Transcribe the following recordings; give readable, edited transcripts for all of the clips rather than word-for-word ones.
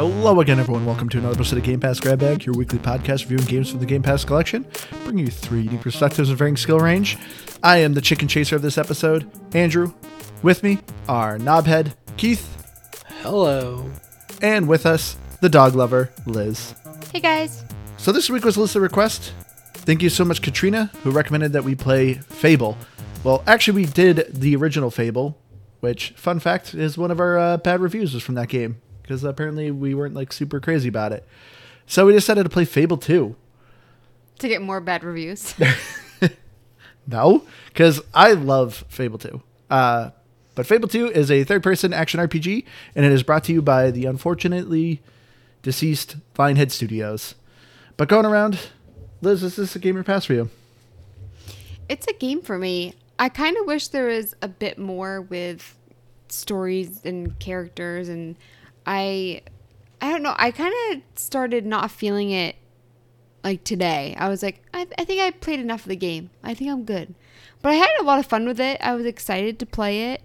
Hello again, everyone. Welcome to another episode of Game Pass Grab Bag, your weekly podcast reviewing games from the Game Pass collection, bringing you 3D perspectives of varying skill range. I am the chicken chaser of this episode, Andrew. With me are knobhead Keith. Hello. And with us, the dog lover, Liz. Hey, guys. So this week was Liz's request. Thank you so much, Katrina, who recommended that we play Fable. Well, actually, we did the original Fable, which, fun fact, is one of our bad reviews was from that game, because apparently we weren't, like, super crazy about it. So we decided to play Fable 2. To get more bad reviews? No, because I love Fable 2. But Fable 2 is a third-person action RPG, and it is brought to you by the unfortunately deceased Vinehead Studios. But going around, Liz, is this a game or pass for you? It's a game for me. I kind of wish there was a bit more with stories and characters, and I don't know. I kind of started not feeling it like today. I was like, I think I played enough of the game. I think I'm good. But I had a lot of fun with it. I was excited to play it,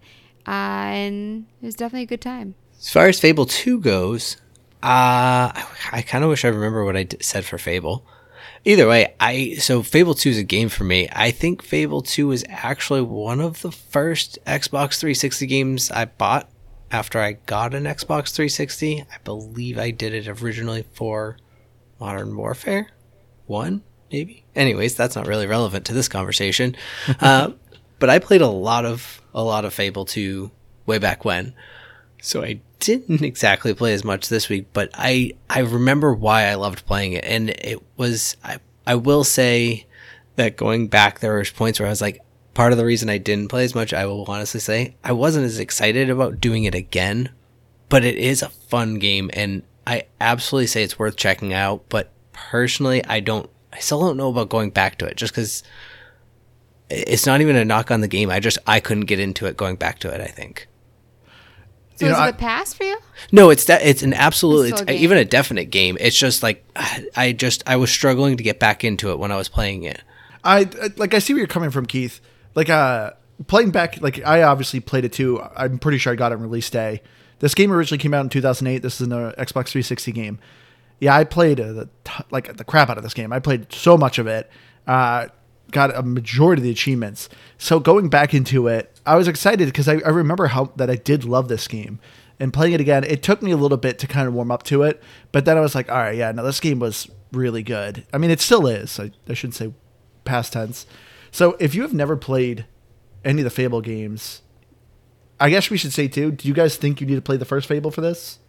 and it was definitely a good time. As far as Fable 2 goes, I kind of wish I remember what I said for Fable. Either way, so Fable 2 is a game for me. I think Fable 2 is actually one of the first Xbox 360 games I bought after I got an Xbox 360. I believe I did it originally for Modern Warfare 1, maybe? Anyways, that's not really relevant to this conversation. But I played a lot of Fable 2 way back when. So I didn't exactly play as much this week, but I remember why I loved playing it. And it was, I will say that going back, there were points where I was like, part of the reason I didn't play as much, I will honestly say, I wasn't as excited about doing it again, but it is a fun game. And I absolutely say it's worth checking out. But personally, I still don't know about going back to it, just because it's not even a knock on the game. I couldn't get into it going back to it, I think. So is it a pass for you? No, it's an absolute, it's even a definite game. It's just like, I was struggling to get back into it when I was playing it. I see where you're coming from, Keith. Like, playing back, like, I obviously played it too. I'm pretty sure I got it on release day. This game originally came out in 2008. This is an Xbox 360 game. Yeah, I played the crap out of this game. I played so much of it. Got a majority of the achievements. So going back into it, I was excited because I remember that I did love this game, and playing it again, it took me a little bit to kind of warm up to it. But then I was like, all right, yeah, no, this game was really good. I mean, it still is. I shouldn't say past tense. So if you have never played any of the Fable games, I guess we should say too, do you guys think you need to play the first Fable for this?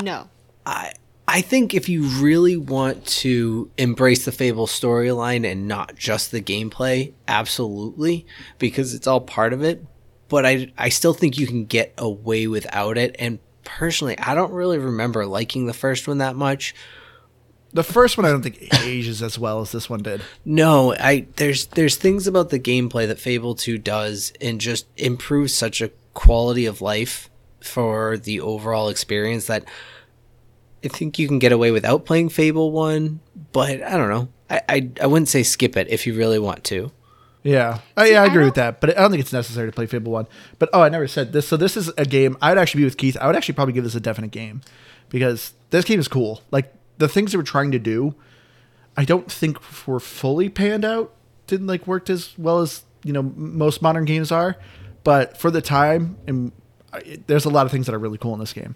No. I think if you really want to embrace the Fable storyline and not just the gameplay, absolutely, because it's all part of it. But I still think you can get away without it. And personally, I don't really remember liking the first one that much. The first one I don't think ages as well as this one did. No, there's things about the gameplay that Fable 2 does and just improves such a quality of life for the overall experience that I think you can get away without playing Fable 1, but I don't know. I wouldn't say skip it if you really want to. Yeah, I agree with that, but I don't think it's necessary to play Fable 1. But, I never said this. So this is a game, I would actually be with Keith. I would actually probably give this a definite game, because this game is cool. Like, the things they were trying to do, I don't think were fully panned out. Didn't, like, worked as well as, you know, most modern games are. But for the time, there's a lot of things that are really cool in this game.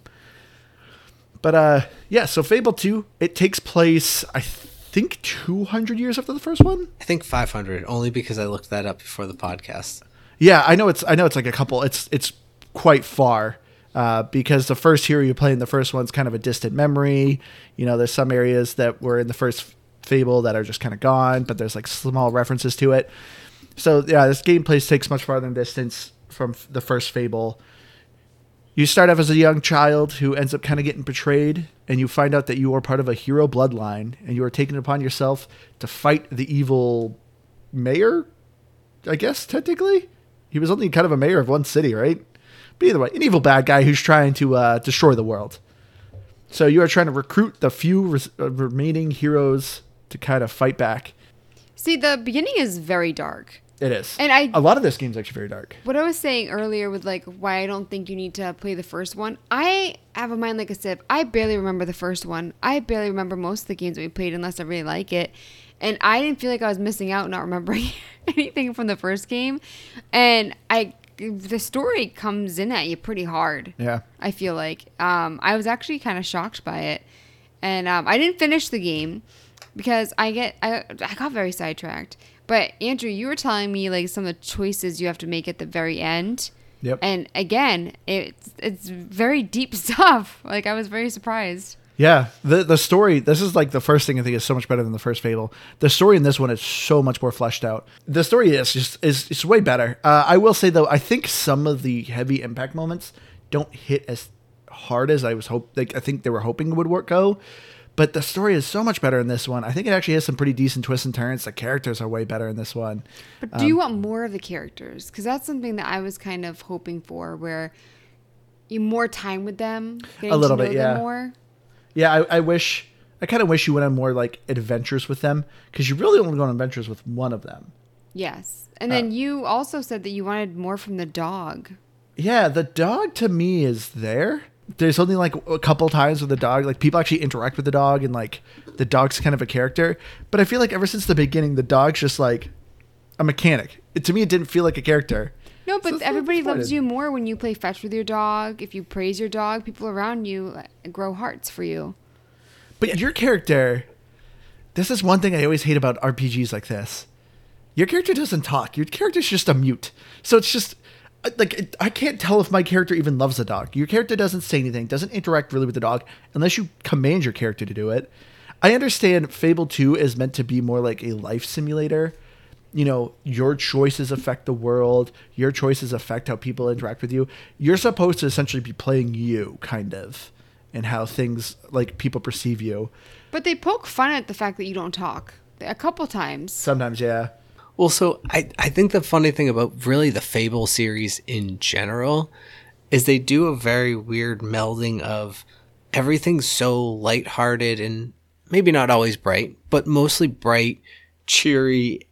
But, yeah, so Fable 2, it takes place, I think, 200 years after the first one? I think 500, only because I looked that up before the podcast. Yeah, I know it's like a couple. It's quite far, because the first hero you play in the first one's kind of a distant memory. You know, there's some areas that were in the first Fable that are just kind of gone, but there's, like, small references to it. So, yeah, this gameplay takes much farther in distance from the first Fable. You start off as a young child who ends up kind of getting betrayed, and you find out that you are part of a hero bloodline, and you are taking it upon yourself to fight the evil mayor, I guess, technically. He was only kind of a mayor of one city, right? But either way, an evil bad guy who's trying to destroy the world. So you are trying to recruit the few remaining heroes to kind of fight back. See, the beginning is very dark. It is. And a lot of this game's actually very dark. What I was saying earlier with like why I don't think you need to play the first one. I have a mind like a sieve. I barely remember the first one. I barely remember most of the games that we played unless I really like it. And I didn't feel like I was missing out not remembering anything from the first game. And the story comes in at you pretty hard. Yeah. I feel like. I was actually kind of shocked by it. And I didn't finish the game because I got very sidetracked. But Andrew, you were telling me like some of the choices you have to make at the very end. Yep. And again, it's very deep stuff. Like I was very surprised. Yeah. The story, this is like the first thing I think is so much better than the first Fable. The story in this one is so much more fleshed out. The story is way better. I will say though, I think some of the heavy impact moments don't hit as hard as I think they were hoping would go. But the story is so much better in this one. I think it actually has some pretty decent twists and turns. The characters are way better in this one. But do you want more of the characters? Because that's something that I was kind of hoping for, where you more time with them. A little bit, yeah. More. Yeah, I kind of wish you went on more like adventures with them, because you really only go on adventures with one of them. Yes. And then you also said that you wanted more from the dog. Yeah, the dog to me is there. There's something like a couple times with the dog, like people actually interact with the dog and like the dog's kind of a character. But I feel like ever since the beginning, the dog's just like a mechanic. To me, it didn't feel like a character. No, but everybody loves you more when you play fetch with your dog. If you praise your dog, people around you grow hearts for you. But your character, this is one thing I always hate about RPGs like this. Your character doesn't talk. Your character's just a mute. So it's just... like, I can't tell if my character even loves the dog. Your character doesn't say anything, doesn't interact really with the dog, unless you command your character to do it. I understand Fable 2 is meant to be more like a life simulator. You know, your choices affect the world. Your choices affect how people interact with you. You're supposed to essentially be playing you, kind of, and how things, like, people perceive you. But they poke fun at the fact that you don't talk. A couple times. Sometimes, yeah. Well, so I think the funny thing about really the Fable series in general is they do a very weird melding of everything so lighthearted and maybe not always bright, but mostly bright, cheery.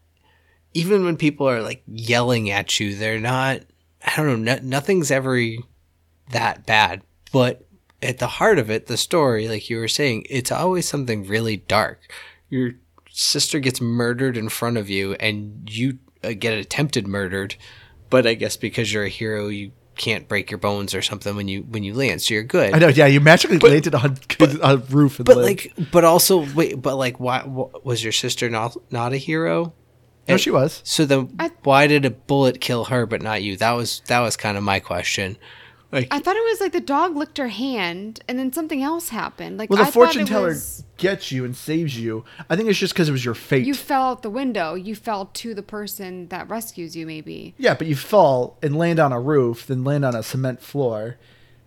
Even when people are like yelling at you, they're not, I don't know, nothing's ever that bad. But at the heart of it, the story, like you were saying, it's always something really dark. You're sister gets murdered in front of you and you get attempted murdered, but I guess because you're a hero you can't break your bones or something when you land, so you're good. I know, yeah, you magically landed on a roof and why was your sister not a hero? No, she was. So then why did a bullet kill her but not you? That was kind of my question. Like, I thought it was like the dog licked her hand and then something else happened. Like, well, the fortune teller gets you and saves you. I think it's just because it was your fate. You fell out the window. You fell to the person that rescues you, maybe. Yeah, but you fall and land on a roof, then land on a cement floor.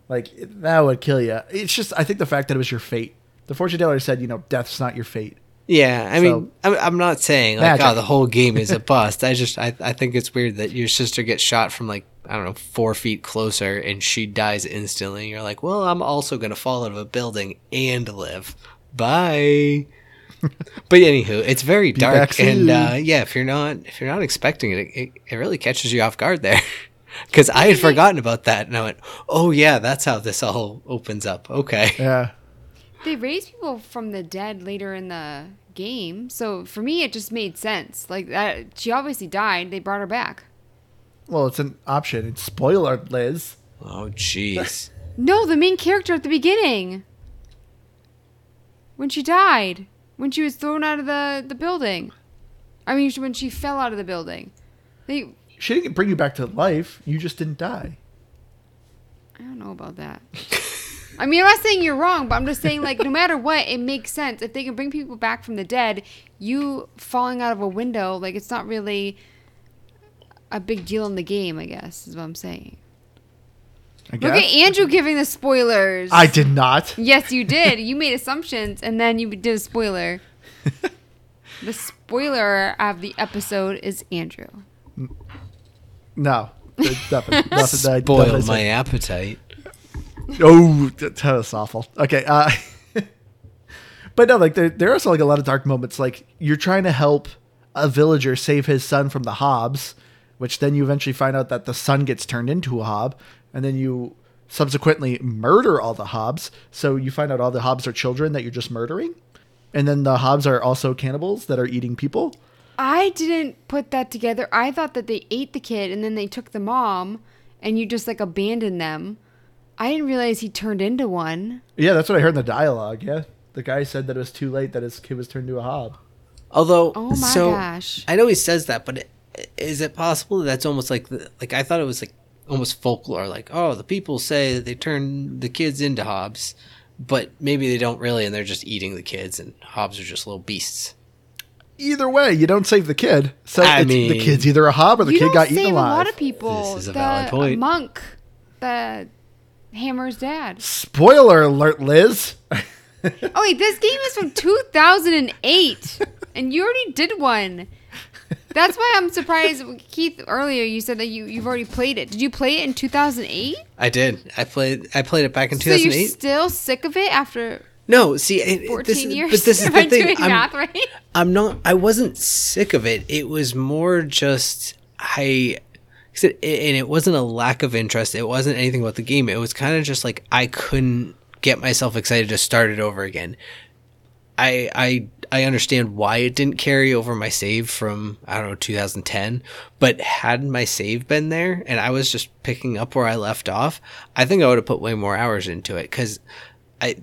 Like, that would kill you. It's just, I think the fact that it was your fate. The fortune teller said, you know, death's not your fate. Yeah, I mean, I'm not saying like, magic. Oh, the whole game is a bust. I think it's weird that your sister gets shot from like, I don't know, 4 feet closer and she dies instantly. You're like, well, I'm also going to fall out of a building and live. Bye. But anywho, it's very dark. And yeah, if you're not expecting it, it really catches you off guard there. Because I had forgotten about that and I went, oh yeah, that's how this all opens up. Okay. Yeah. They raise people from the dead later in the game. So for me, it just made sense. Like, that, she obviously died. They brought her back. Well, it's an option. It's spoiler, Liz. Oh, jeez. No, the main character at the beginning. When she died. When she was thrown out of the building. I mean, when she fell out of the building. She didn't bring you back to life. You just didn't die. I don't know about that. I mean, I'm not saying you're wrong, but I'm just saying, like, no matter what, it makes sense. If they can bring people back from the dead, you falling out of a window, like, it's not really a big deal in the game, I guess, is what I'm saying. Look at Andrew giving the spoilers. I did not. Yes, you did. You made assumptions, and then you did a spoiler. The spoiler of the episode is Andrew. No. Nothing spoiled my appetite. Oh, that's awful. Okay. But no, like there are also like a lot of dark moments. Like you're trying to help a villager save his son from the Hobbs, which then you eventually find out that the son gets turned into a Hob, and then you subsequently murder all the Hobbs. So you find out all the Hobbs are children that you're just murdering. And then the Hobbs are also cannibals that are eating people. I didn't put that together. I thought that they ate the kid and then they took the mom and you just like abandoned them. I didn't realize he turned into one. Yeah, that's what I heard in the dialogue. Yeah. The guy said that it was too late that his kid was turned into a Hob. Although, oh my gosh. I know he says that, but is it possible that's almost like, I thought it was like almost folklore, like, oh, the people say that they turn the kids into Hobbs, but maybe they don't really, and they're just eating the kids, and Hobbs are just little beasts. Either way, you don't save the kid. So I mean, the kid's either a Hob or the kid got eaten alive. You don't save a lot of people. This is a valid point. Monk, the Hammer's dad. Spoiler alert, Liz. Oh, wait, this game is from 2008, and you already did one. That's why I'm surprised, Keith, earlier you said that you've already played it. Did you play it in 2008? I did. I played it back in 2008. So you're still sick of it after... No, see, 14 years? But this is the thing. Doing math right? I'm not... I wasn't sick of it. It was more just... And it wasn't a lack of interest. It wasn't anything about the game. It was kind of just like I couldn't get myself excited to start it over again. I understand why it didn't carry over my save from, 2010, but had my save been there and I was just picking up where I left off, I think I would have put way more hours into it because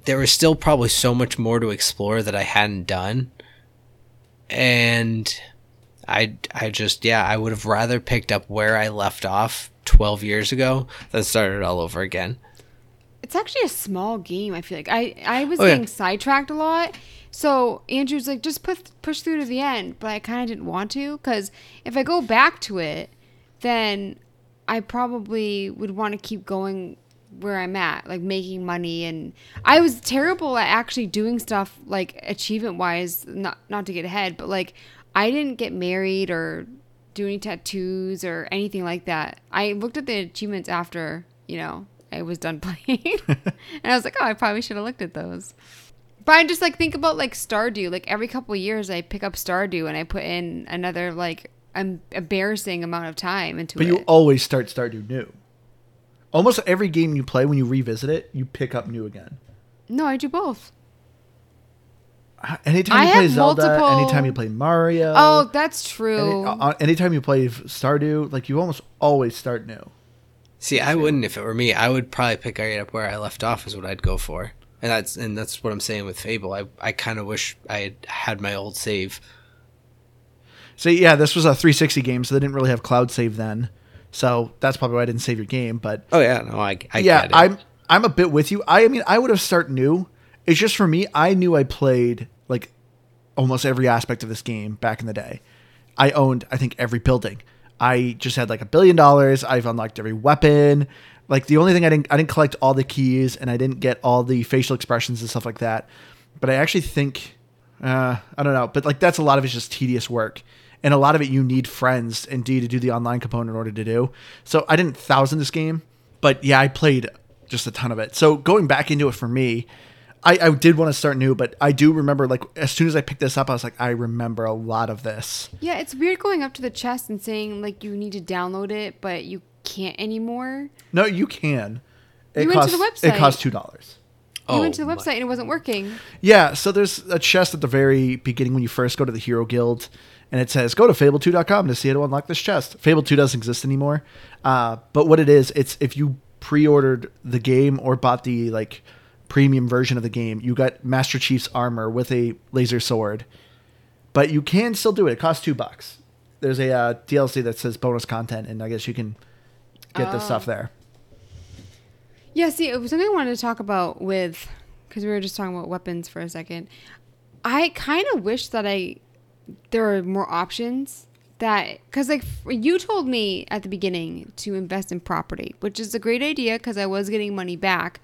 there was still probably so much more to explore that I hadn't done. And I would have rather picked up where I left off 12 years ago than started all over again. It's actually a small game, I feel like. I was getting sidetracked a lot. So Andrew's like, just push through to the end. But I kind of didn't want to because if I go back to it, then I probably would want to keep going where I'm at, like making money. And I was terrible at actually doing stuff like achievement-wise, not to get ahead, but like I didn't get married or do any tattoos or anything like that. I looked at the achievements after, I was done playing. And I was like, oh, I probably should have looked at those. But I just, think about, Stardew. Every couple of years, I pick up Stardew, and I put in another, embarrassing amount of time into it. But you always start Stardew new. Almost every game you play, when you revisit it, you pick up new again. No, I do both. Anytime you play Zelda, anytime you play Mario. Oh, that's true. Anytime you play Stardew, you almost always start new. See, I wouldn't if it were me. I would probably pick right up where I left off is what I'd go for. And that's what I'm saying with Fable. I kind of wish I had my old save. So, yeah, this was a 360 game, so they didn't really have cloud save then. So that's probably why I didn't save your game. But oh, yeah. No, I get it. I'm a bit with you. I mean, I would have started new. It's just for me, I knew I played, almost every aspect of this game back in the day. I owned, I think, every building. I just had, $1 billion. I've unlocked every weapon. The only thing I didn't collect all the keys and I didn't get all the facial expressions and stuff like that. But I actually think, I don't know. But that's a lot of it's just tedious work. And a lot of it you need friends indeed to do the online component in order to do. So I didn't thousand this game, but yeah, I played just a ton of it. So going back into it for me, I did want to start new, but I do remember as soon as I picked this up, I was like, I remember a lot of this. Yeah, it's weird going up to the chest and saying you need to download it, but you can't anymore. No, you can. You went to the website. It costs $2. You went to the website and it wasn't working. Yeah, so there's a chest at the very beginning when you first go to the Hero Guild, and it says, go to Fable2.com to see how to unlock this chest. Fable 2 doesn't exist anymore. But what it is, it's if you pre-ordered the game or bought the premium version of the game, you got Master Chief's armor with a laser sword. But you can still do it. It costs $2. There's a DLC that says bonus content, and I guess you can get the stuff there. Yeah, see, it was something I wanted to talk about because we were just talking about weapons for a second. I kind of wish that there were more options because you told me at the beginning to invest in property, which is a great idea because I was getting money back.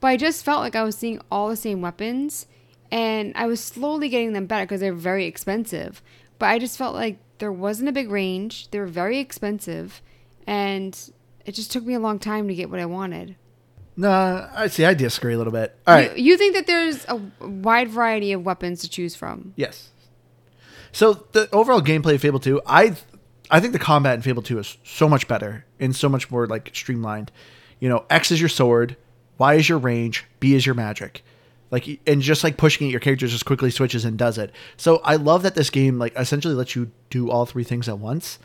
But I just felt like I was seeing all the same weapons, and I was slowly getting them better because they're very expensive. But I just felt like there wasn't a big range. They were very expensive, and it just took me a long time to get what I wanted. Nah, I disagree a little bit. All right. You think that there's a wide variety of weapons to choose from? Yes. So the overall gameplay of Fable 2, I think the combat in Fable 2 is so much better and so much more like streamlined. You know, X is your sword, Y is your range, B is your magic. Like, and just like pushing it, your character just quickly switches and does it. So I love that this game like essentially lets you do all three things at once.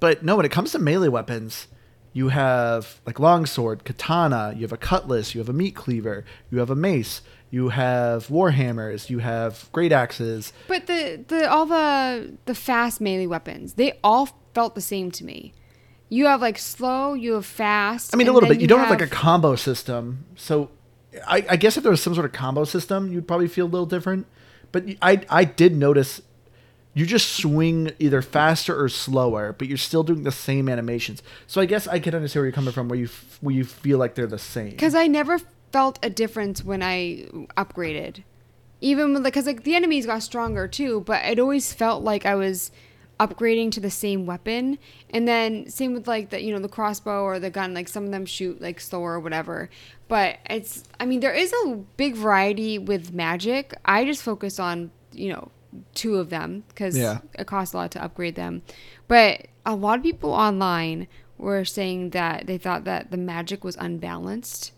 But no, when it comes to melee weapons, you have like longsword, katana, you have a cutlass, you have a meat cleaver, you have a mace, you have war hammers, you have great axes. But all the fast melee weapons, they all felt the same to me. You have like slow, you have fast. I mean, a little bit. You don't have like a combo system. So I guess if there was some sort of combo system, you'd probably feel a little different. But I did notice you just swing either faster or slower, but you're still doing the same animations. So I guess I can understand where you're coming from, where you feel like they're the same. Because I never felt a difference when I upgraded. Even because like the enemies got stronger too, but it always felt like I was upgrading to the same weapon. And then same with like the, you know, the crossbow or the gun, like some of them shoot like slower or whatever. But it's, I mean, there is a big variety with magic. I just focus on, you know, two of them because it costs a lot to upgrade them. But a lot of people online were saying that they thought that the magic was unbalanced.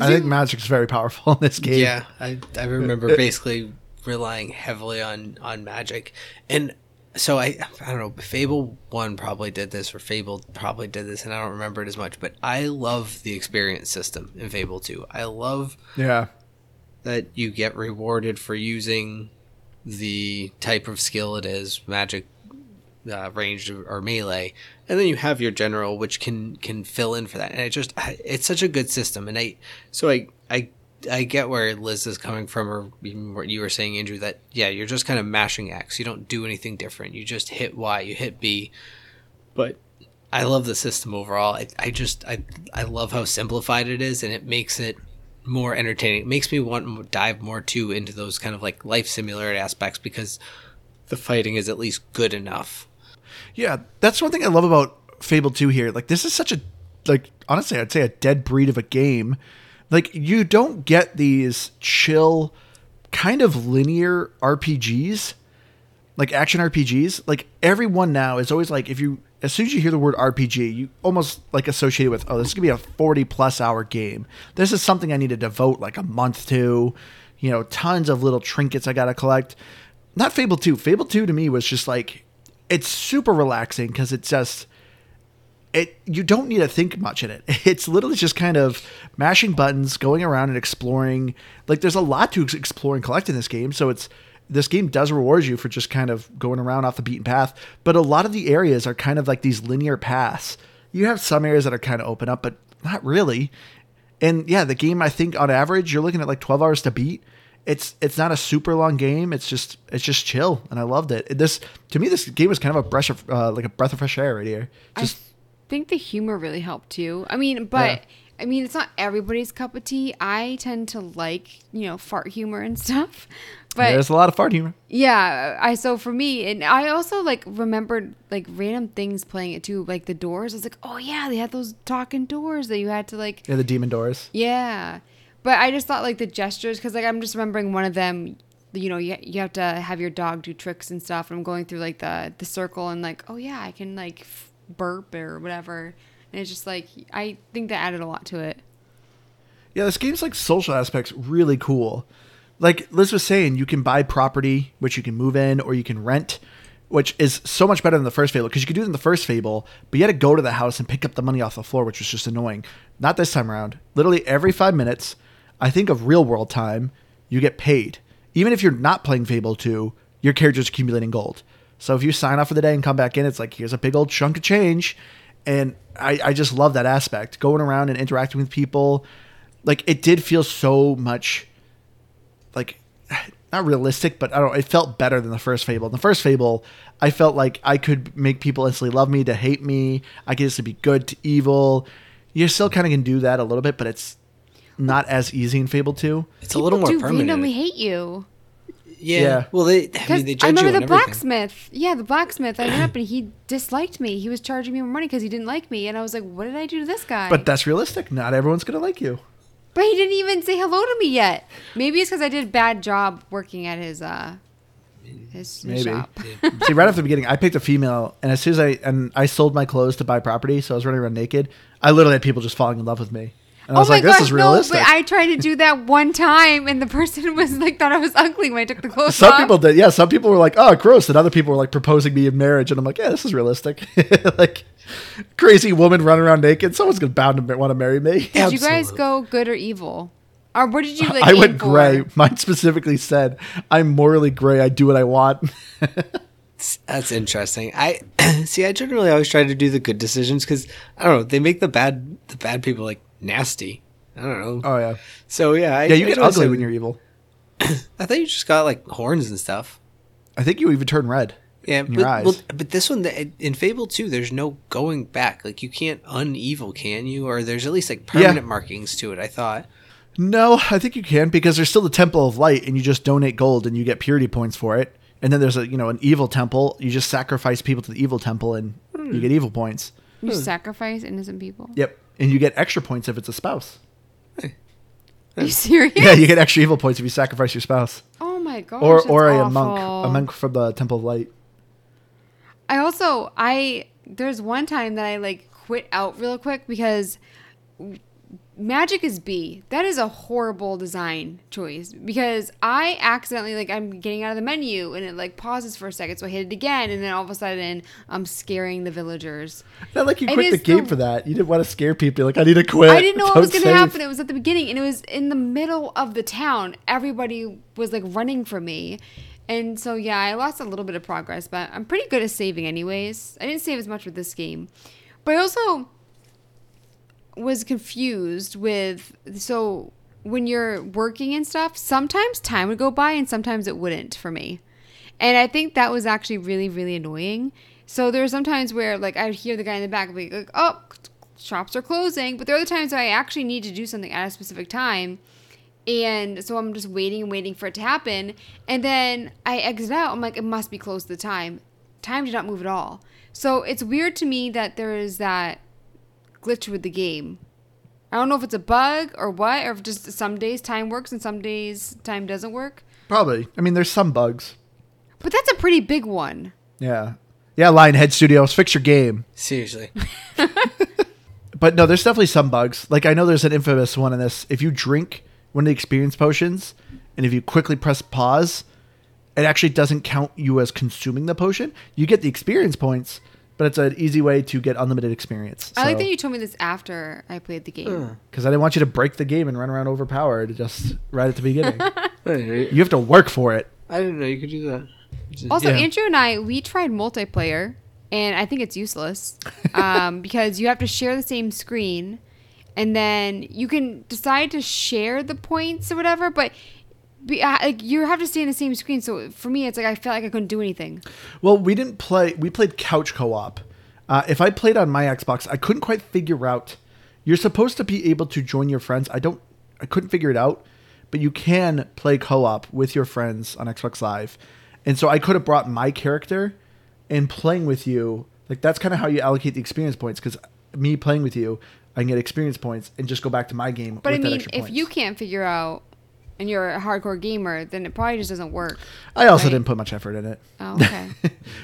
I think magic's very powerful in this game. Yeah, I remember basically relying heavily on magic. And so I don't know, Fable 1 probably did this, or Fable probably did this, and I don't remember it as much, but I love the experience system in Fable 2. I love that you get rewarded for using the type of skill it is, magic, ranged or melee, and then you have your general, which can fill in for that. And it's such a good system. And I get where Liz is coming from, or even what you were saying, Andrew, that, yeah, you're just kind of mashing X. You don't do anything different. You just hit Y, you hit B. But I love the system overall. I love how simplified it is, and it makes it more entertaining. It makes me want to dive more, too, into those kind of like life simulator aspects, because the fighting is at least good enough. Yeah, that's one thing I love about Fable 2 here. Like, this is such a, like, honestly, I'd say a dead breed of a game. Like, you don't get these chill, kind of linear RPGs, like action RPGs. Like, everyone now is always like, as soon as you hear the word RPG, you almost like associate it with, oh, this is going to be a 40-plus hour game. This is something I need to devote like a month to, you know, tons of little trinkets I got to collect. Not Fable 2. Fable 2 to me was just like, it's super relaxing because it's just... you don't need to think much in it. It's literally just kind of mashing buttons, going around and exploring. Like, there's a lot to explore and collect in this game. So this game does reward you for just kind of going around off the beaten path. But a lot of the areas are kind of like these linear paths. You have some areas that are kind of open up, but not really. And yeah, the game, I think on average, you're looking at like 12 hours to beat. It's not a super long game. It's just chill. And I loved it. To me, this game was kind of a breath of fresh air right here. I think the humor really helped too. I mean, but I mean, it's not everybody's cup of tea. I tend to like, you know, fart humor and stuff. But there's a lot of fart humor. Yeah, so for me, and I also like remembered like random things playing it too, like the doors. I was like, oh yeah, they had those talking doors that you had to like. Yeah, the demon doors. Yeah, but I just thought like the gestures, because like I'm just remembering one of them. You know, you have to have your dog do tricks and stuff. And I'm going through like the circle and like, oh yeah, I can like burp or whatever, and it's just like I think that added a lot to it. Yeah, this game's like social aspect's really cool. Like Liz was saying, you can buy property, which you can move in, or you can rent, which is so much better than the first Fable, because you could do it in the first Fable, but you had to go to the house and pick up the money off the floor, which was just annoying. Not this time around. Literally every 5 minutes, I think of real world time, you get paid. Even if you're not playing Fable 2, your character's accumulating gold. So if you sign off for the day and come back in, it's like, here's a big old chunk of change. And I just love that aspect. Going around and interacting with people. Like, it did feel so much, like, not realistic, but it felt better than the first Fable. In the first Fable, I felt like I could make people instantly love me to hate me. I could instantly be good to evil. You still kind of can do that a little bit, but it's not as easy in Fable 2. It's a little more permanent. People do randomly hate you. Yeah. Well, they judge you on everything. I remember the blacksmith. Yeah, the blacksmith. That happened. He disliked me. He was charging me more money because he didn't like me. And I was like, what did I do to this guy? But that's realistic. Not everyone's going to like you. But he didn't even say hello to me yet. Maybe it's because I did a bad job working at his His maybe. Shop. Yeah. See, right after the beginning, I picked a female, and as soon as I sold my clothes to buy property, so I was running around naked. I literally had people just falling in love with me. And I was like, this is realistic. No, but I tried to do that one time, and the person was like, thought I was ugly when I took the clothes off. Some people did. Yeah, some people were like, oh, gross. And other people were like proposing me in marriage. And I'm like, yeah, this is realistic. Like, crazy woman running around naked. Someone's going to bound to want to marry me. Did Absolutely. You guys go good or evil? Or what did you like? I went gray. Mine specifically said, I'm morally gray. I do what I want. That's interesting. I see, I generally always try to do the good decisions because, I don't know, they make the bad people like, nasty. I don't know. Oh, yeah. So, yeah. Yeah, you get ugly when you're evil. I thought you just got, like, horns and stuff. I think you even turn red in your eyes. Well, but this one, in Fable 2, there's no going back. Like, you can't un-evil, can you? Or there's at least, like, permanent markings to it, I thought. No, I think you can because there's still the Temple of Light, and you just donate gold, and you get purity points for it. And then there's, a, you know, an evil temple. You just sacrifice people to the evil temple, and you get evil points. You sacrifice innocent people? Yep. And you get extra points if it's a spouse. Are you serious? Yeah, you get extra evil points if you sacrifice your spouse. Oh my gosh, or that's awful. a monk from the Temple of Light. I there's one time that I like quit out real quick because magic is B. That is a horrible design choice because I accidentally I'm getting out of the menu and it like pauses for a second, so I hit it again and then all of a sudden I'm scaring the villagers. Not like you quit the game for that. You didn't want to scare people. Like I need to quit. I didn't know what was going to happen. It was at the beginning and it was in the middle of the town. Everybody was like running from me, and so yeah, I lost a little bit of progress, but I'm pretty good at saving anyways. I didn't save as much with this game, but I also was confused with, so when you're working and stuff, sometimes time would go by and sometimes it wouldn't for me. And I think that was actually really, really annoying. So there were some times where like I would hear the guy in the back be like, oh, shops are closing. But there are other times where I actually need to do something at a specific time. And so I'm just waiting and waiting for it to happen. And then I exit out. I'm like, it must be close to the time. Time did not move at all. So it's weird to me that there is that glitch with the game. I don't know if it's a bug or what, or if just some days time works and some days time doesn't work. Probably. I mean, there's some bugs. But that's a pretty big one. Yeah. Yeah, Lionhead Studios, fix your game. Seriously. But no, there's definitely some bugs. Like, I know there's an infamous one in this. If you drink one of the experience potions, and if you quickly press pause, it actually doesn't count you as consuming the potion. You get the experience points, but it's an easy way to get unlimited experience. I like that you told me this after I played the game. Because I didn't want you to break the game and run around overpowered just right at the beginning. You have to work for it. I didn't know you could do that. Also, Andrew and I, we tried multiplayer, and I think it's useless because you have to share the same screen, and then you can decide to share the points or whatever, but you have to stay in the same screen. So for me, it's like I felt like I couldn't do anything. Well, we didn't play. We played couch co-op. If I played on my Xbox, I couldn't quite figure out. You're supposed to be able to join your friends. I couldn't figure it out. But you can play co-op with your friends on Xbox Live. And so I could have brought my character and playing with you. Like that's kind of how you allocate the experience points. Because me playing with you, I can get experience points and just go back to my game. But I mean, if you can't figure out and you're a hardcore gamer, then it probably just doesn't work. I also didn't put much effort in it. Oh, okay.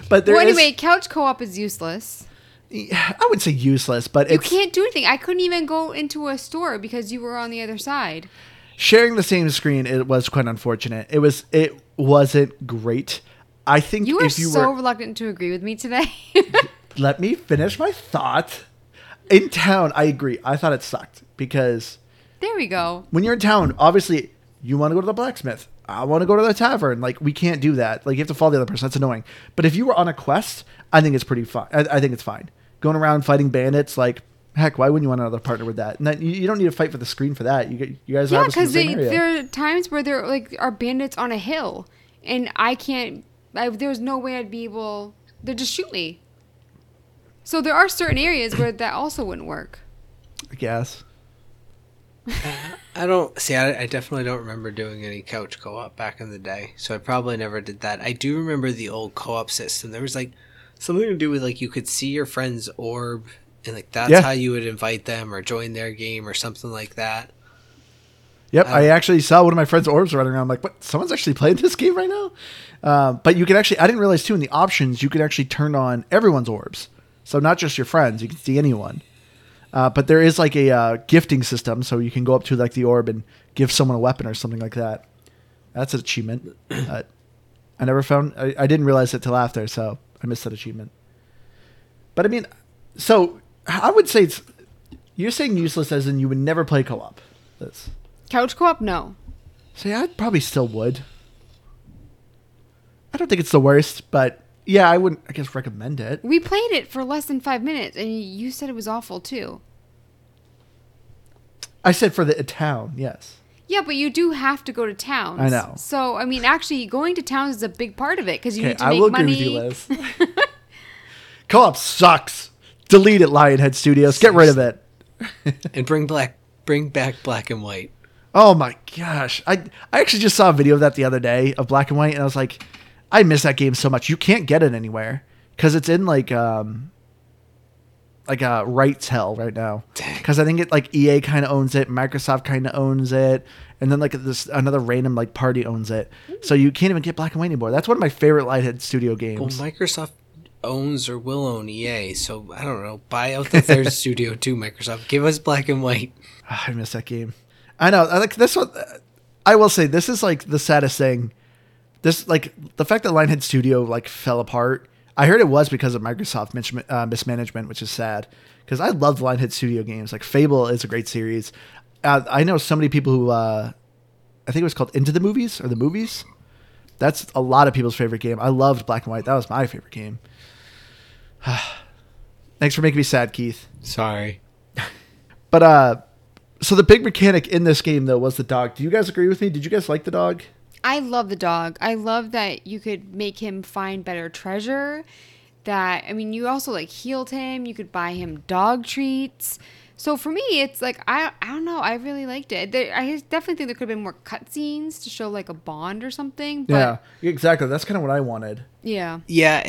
But anyway, couch co-op is useless. I wouldn't say useless, but you can't do anything. I couldn't even go into a store because you were on the other side. Sharing the same screen, it was quite unfortunate. It wasn't great. I think you were so reluctant to agree with me today. Let me finish my thought. In town, I agree. I thought it sucked because there we go. When you're in town, obviously you want to go to the blacksmith. I want to go to the tavern. Like, we can't do that. Like, you have to follow the other person. That's annoying. But if you were on a quest, I think it's pretty fine. I think it's fine. Going around fighting bandits, like, heck, why wouldn't you want another partner with that? And that, you don't need to fight for the screen for that. You guys are obviously in the same area. There are times where there like are bandits on a hill, and I can't. There's no way I'd be able. They'd just shoot me. So there are certain areas where that also wouldn't work, I guess. I definitely don't remember doing any couch co-op back in the day, so I probably never did that. I do remember the old co-op system. There was like something to do with like you could see your friend's orb and like that's how you would invite them or join their game or something like that. Yep, I actually saw one of my friend's orbs running around. I'm like, what? Someone's actually playing this game right now? But you can actually, I didn't realize too, in the options, you could actually turn on everyone's orbs. So not just your friends, you can see anyone. But there is like a gifting system, so you can go up to like the orb and give someone a weapon or something like that. That's an achievement. I never found, I didn't realize it till after, so I missed that achievement. But I mean, so I would say it's, you're saying useless as in you would never play co-op. That's... Couch co-op? No. See, I probably still would. I don't think it's the worst, but yeah, I wouldn't, I guess, recommend it. We played it for less than 5 minutes, and you said it was awful, too. I said for the town, yes. Yeah, but you do have to go to towns. I know. So, I mean, actually, going to towns is a big part of it, because you need to make money. Okay, I will agree with you, Liz. Co-op sucks. Delete it, Lionhead Studios. Get rid of it. And bring back Black and White. Oh my gosh. I actually just saw a video of that the other day of Black and White, and I was like, I miss that game so much. You can't get it anywhere because it's in like a rights hell right now. Because I think it like EA kind of owns it, Microsoft kind of owns it, and then like this another random like party owns it. So you can't even get Black and White anymore. That's one of my favorite Lionhead Studio games. Well, Microsoft owns or will own EA, so I don't know. Buy out the third studio too, Microsoft. Give us Black and White. I miss that game. I know. Like this one, I will say this is like the saddest thing. This like the fact that Lionhead Studio like fell apart. I heard it was because of Microsoft mismanagement, which is sad because I love Lionhead Studio games. Like Fable is a great series. I know so many people who I think it was called Into the Movies or The Movies. That's a lot of people's favorite game. I loved Black and White. That was my favorite game. Thanks for making me sad, Keith. Sorry. But so the big mechanic in this game, though, was the dog. Do you guys agree with me? Did you guys like the dog? I love the dog. I love that you could make him find better treasure. That, I mean, you also, like, healed him. You could buy him dog treats. So for me, it's like, I don't know. I really liked it. I definitely think there could have been more cutscenes to show, like, a bond or something. But yeah, exactly. That's kind of what I wanted. Yeah. Yeah,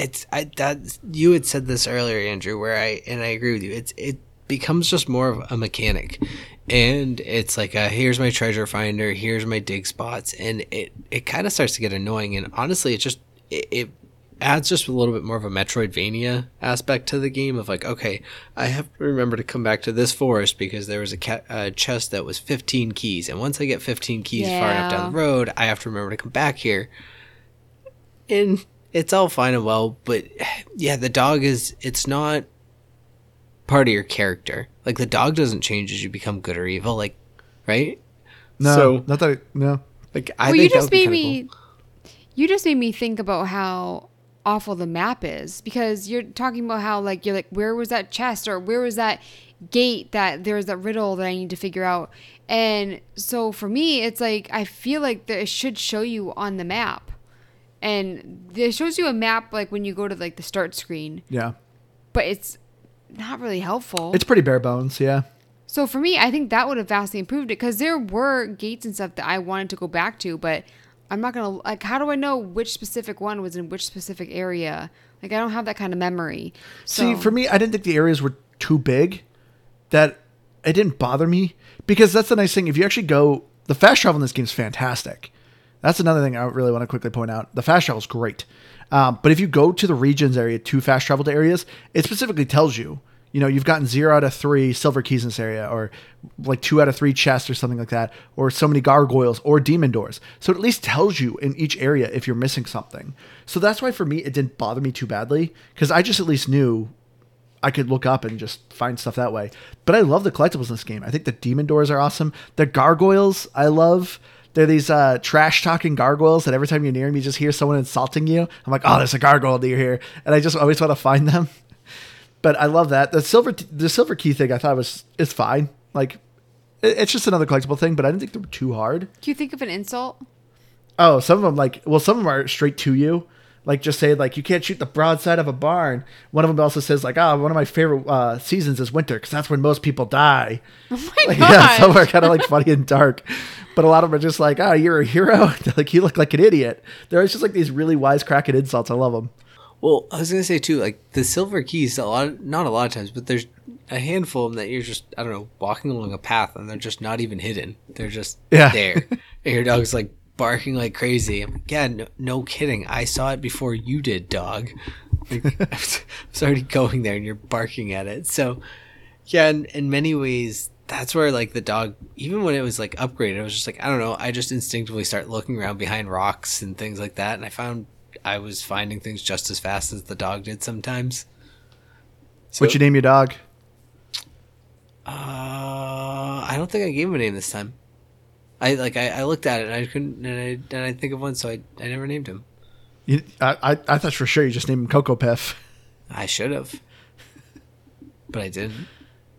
you had said this earlier, Andrew, and I agree with you. It becomes just more of a mechanic. And it's like, here's my treasure finder, here's my dig spots. And it kind of starts to get annoying. And honestly, it just it adds just a little bit more of a Metroidvania aspect to the game of like, okay, I have to remember to come back to this forest because there was a chest that was 15 keys. And once I get 15 keys far enough down the road, I have to remember to come back here. And it's all fine and well. But yeah, the dog it's not part of your character. Like the dog doesn't change as you become good or evil, like, right? No, so, not that. No, like I think that would be kind of cool. You just made me think about how awful the map is because you're talking about how like you're like, where was that chest or where was that gate that there was that riddle that I need to figure out. And so for me, it's like I feel like it should show you on the map, and it shows you a map like when you go to like the start screen. Yeah, but it's not really helpful. It's pretty bare bones, yeah. So for me, I think that would have vastly improved it because there were gates and stuff that I wanted to go back to, but I'm not going to, like, how do I know which specific one was in which specific area? Like, I don't have that kind of memory. So. See, for me, I didn't think the areas were too big, that it didn't bother me because that's the nice thing. If you actually go, the fast travel in this game is fantastic. That's another thing I really want to quickly point out. The fast travel is great. But if you go to the regions area, to fast traveled areas, it specifically tells you, you know, you've gotten 0 out of 3 silver keys in this area, or like 2 out of 3 chests or something like that, or so many gargoyles or demon doors. So it at least tells you in each area if you're missing something. So that's why for me, it didn't bother me too badly because I just at least knew I could look up and just find stuff that way. But I love the collectibles in this game. I think the demon doors are awesome. The gargoyles, I love. They're these trash-talking gargoyles that every time you're near them, you just hear someone insulting you. I'm like, oh, there's a gargoyle near here. And I just always want to find them. But I love that. The silver key thing I thought it's fine. Like, it's just another collectible thing, but I didn't think they were too hard. Do you think of an insult? Oh, some of them, like, well, some of them are straight to you. Like, just say, like, you can't shoot the broadside of a barn. One of them also says, like, one of my favorite seasons is winter because that's when most people die. Oh, my God. Yeah, some are kind of, like, funny and dark. But a lot of them are just like, oh, you're a hero. Like, you look like an idiot. They're just, like, these really wisecracking insults. I love them. Well, I was going to say, too, like, the silver keys, not a lot of times, but there's a handful of them that you're just, I don't know, walking along a path, and they're just not even hidden. They're just there. And your dog's, like, barking like crazy. I'm like, yeah, no kidding. I saw it before you did, dog. Like, I was already going there, and you're barking at it. So, yeah, in many ways, that's where, like, the dog, even when it was, like, upgraded, I was just like, I don't know, I just instinctively start looking around behind rocks and things like that, and I was finding things just as fast as the dog did sometimes. So, what'd you name your dog? I don't think I gave him a name this time. I looked at it and I couldn't, and I think of one, so I never named him. I thought for sure you just named him Cocoa Puff. I should have, but I didn't.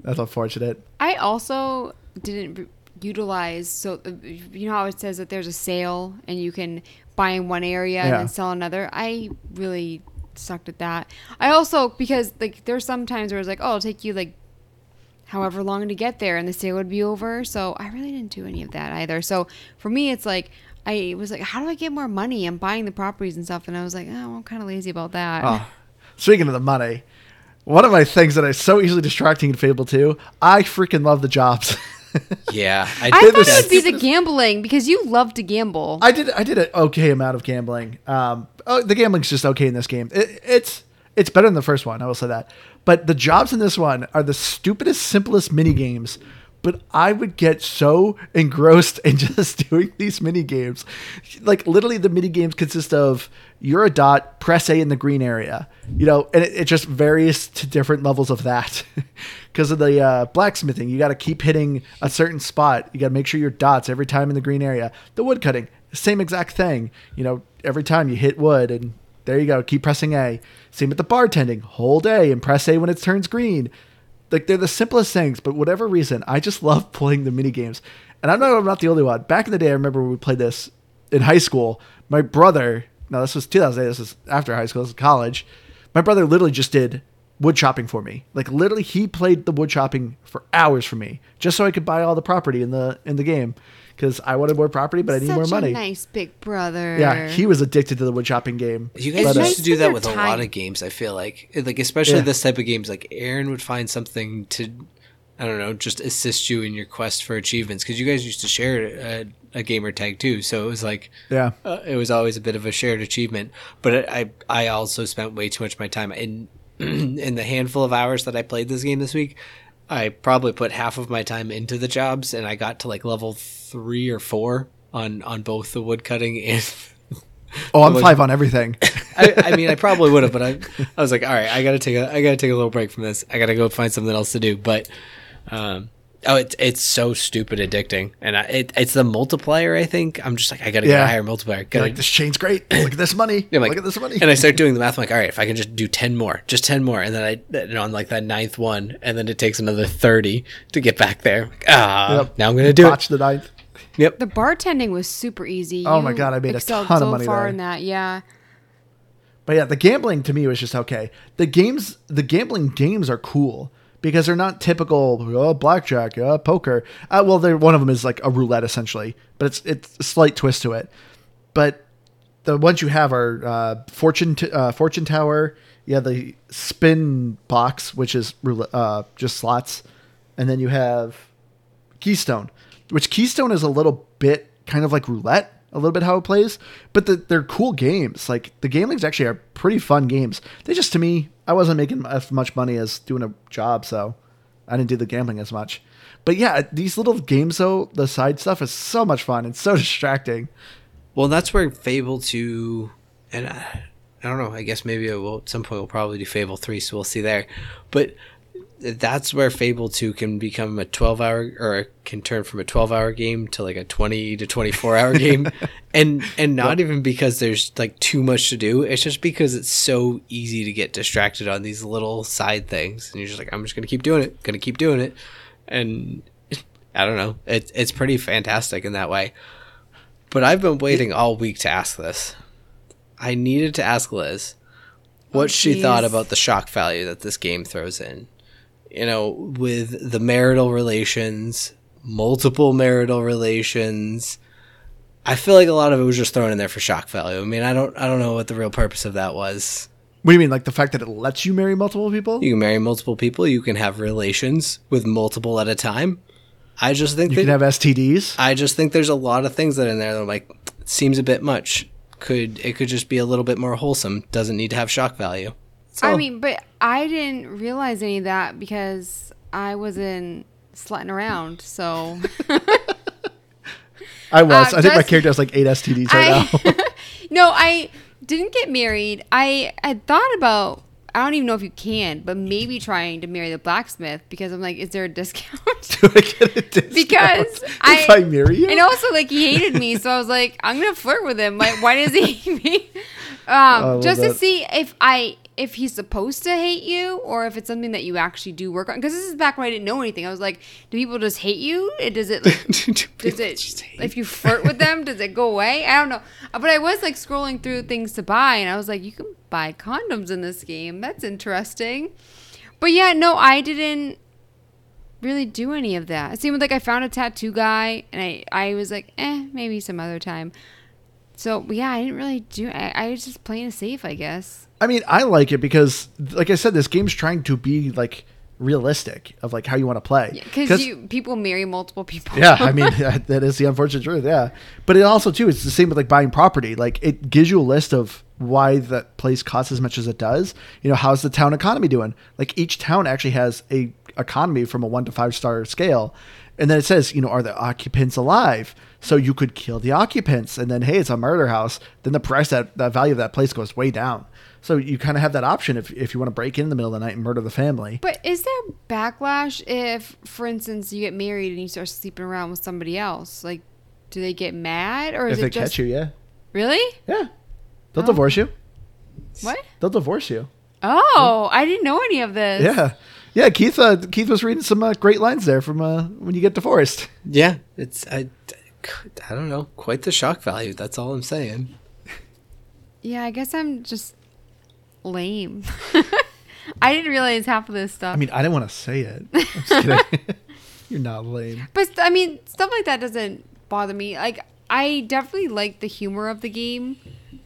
That's unfortunate. I also didn't utilize. So you know how it says that there's a sale and you can buy in one area and then sell another. I really sucked at that. I also, because like there's some times where it's like, oh, it'll take you like however long to get there and the sale would be over. So I really didn't do any of that either. So for me, it's like, I was like, how do I get more money? I'm buying the properties and stuff. And I was like, oh, I'm kind of lazy about that. Oh, speaking of the money, one of my things that is so easily distracting in Fable 2, I freaking love the jobs. Yeah, I thought it would be the gambling because you love to gamble. I did an okay amount of gambling. The gambling's just okay in this game. It's better than the first one, I will say that. But the jobs in this one are the stupidest, simplest mini games. But I would get so engrossed in just doing these mini games. Like literally, the mini games consist of you're a dot, press A in the green area, you know, and it just varies to different levels of that. Because of the blacksmithing, you got to keep hitting a certain spot. You got to make sure your dots every time in the green area. The wood cutting, same exact thing. You know, every time you hit wood, and there you go. Keep pressing A. Same with the bartending, hold A and press A when it turns green. Like they're the simplest things, but whatever reason, I just love playing the mini games. And I'm not the only one. Back in the day, I remember when we played this in high school. My brother, no, this was 2008. This was after high school. This was college. My brother literally just did wood chopping for me. Like literally, he played the wood chopping for hours for me, just so I could buy all the property in the game, because I wanted more property, but I needed more money. Such a nice big brother. Yeah, he was addicted to the wood chopping game. You guys used to do that with a lot of games, I feel like. Like especially this type of games, like Aaron would find something to, I don't know, just assist you in your quest for achievements, because you guys used to share a gamer tag too. So it was like, it was always a bit of a shared achievement. But I also spent way too much of my time in the handful of hours that I played this game this week. I probably put half of my time into the jobs, and I got to like level 3 or 4 on both the wood cutting and. Oh, I'm 5 on everything. I mean, I probably would have, but I was like, all right, I gotta take a little break from this. I gotta go find something else to do. But it's so stupid addicting, and it's the multiplier. I think I'm just like, I gotta get a higher multiplier. Like this chain's great. Look at this money. Yeah, like, look at this money. And I start doing the math. I'm like, all right, if I can just do 10 more, and then on like that 9th one, and then it takes another 30 to get back there. Like, now I'm gonna do it. Watch the 9th. Yep. The bartending was super easy. Oh my god, I made a ton of money there. In that, yeah. But yeah, the gambling to me was just okay. The gambling games are cool because they're not typical blackjack, poker. Well, one of them is like a roulette essentially, but it's a slight twist to it. But the ones you have are fortune tower. You have the spin box, which is just slots, and then you have Keystone. Which Keystone is a little bit kind of like roulette, a little bit how it plays, but they're cool games. Like the gamblings actually are pretty fun games. They just, to me, I wasn't making as much money as doing a job, so I didn't do the gambling as much. But yeah, these little games though, the side stuff is so much fun and so distracting. Well, that's where Fable 2, and I don't know, I guess maybe at some point we'll probably do Fable 3, so we'll see there. But that's where Fable 2 can become a 12-hour, or can turn from a 12-hour game to like a 20 to 24-hour game, and not even because there's like too much to do. It's just because it's so easy to get distracted on these little side things, and you're just like, I'm just gonna keep doing it, and I don't know. It's pretty fantastic in that way. But I've been waiting all week to ask this. I needed to ask Liz what she thought about the shock value that this game throws in. You know, with the marital relations, multiple marital relations, I feel like a lot of it was just thrown in there for shock value. I mean, I don't know what the real purpose of that was. What do you mean? Like the fact that it lets you marry multiple people? You can marry multiple people. You can have relations with multiple at a time. I just think you can have STDs. I just think there's a lot of things that are in there that I'm like, it seems a bit much. It could just be a little bit more wholesome. Doesn't need to have shock value. So, I mean, but I didn't realize any of that because I wasn't slutting around. So I was. I think my character has like 8 STDs right now. No, I didn't get married. I thought about, I don't even know if you can, but maybe trying to marry the blacksmith because I'm like, is there a discount? Do I get a discount because if I marry you? And also, like, he hated me, so I was like, I'm gonna flirt with him. Like, why does he hate me? Just to see if he's supposed to hate you or if it's something that you actually do work on. Because this is back when I didn't know anything. I was like, do people just hate you? If you flirt with them, does it go away? I don't know. But I was like scrolling through things to buy and I was like, you can buy condoms in this game. That's interesting. But yeah, no, I didn't really do any of that. It seemed like I found a tattoo guy and I was like, maybe some other time. So, yeah, I didn't really do it. I was just playing it safe, I guess. I mean, I like it because, like I said, this game's trying to be, like, realistic of, like, how you want to play. Because people marry multiple people. Yeah, I mean, that is the unfortunate truth, yeah. But it also, too, it's the same with, like, buying property. Like, it gives you a list of why that place costs as much as it does. You know, how's the town economy doing? Like, each town actually has a economy from a 1 to 5 star scale. And then it says, you know, are the occupants alive? So you could kill the occupants. And then, hey, it's a murder house. Then the price, that value of that place goes way down. So you kind of have that option if you want to break in the middle of the night and murder the family. But is there backlash if, for instance, you get married and you start sleeping around with somebody else? Like, do they get mad? Or is it just... If they catch you, yeah. Really? Yeah. They'll divorce you. What? They'll divorce you. Oh, I didn't know any of this. Yeah. Yeah, Keith was reading some great lines there from when you get divorced. Yeah, it's I don't know, quite the shock value. That's all I'm saying. Yeah, I guess I'm just lame. I didn't realize half of this stuff. I mean, I didn't want to say it. I'm just kidding. You're not lame. But I mean, stuff like that doesn't bother me. Like, I definitely like the humor of the game,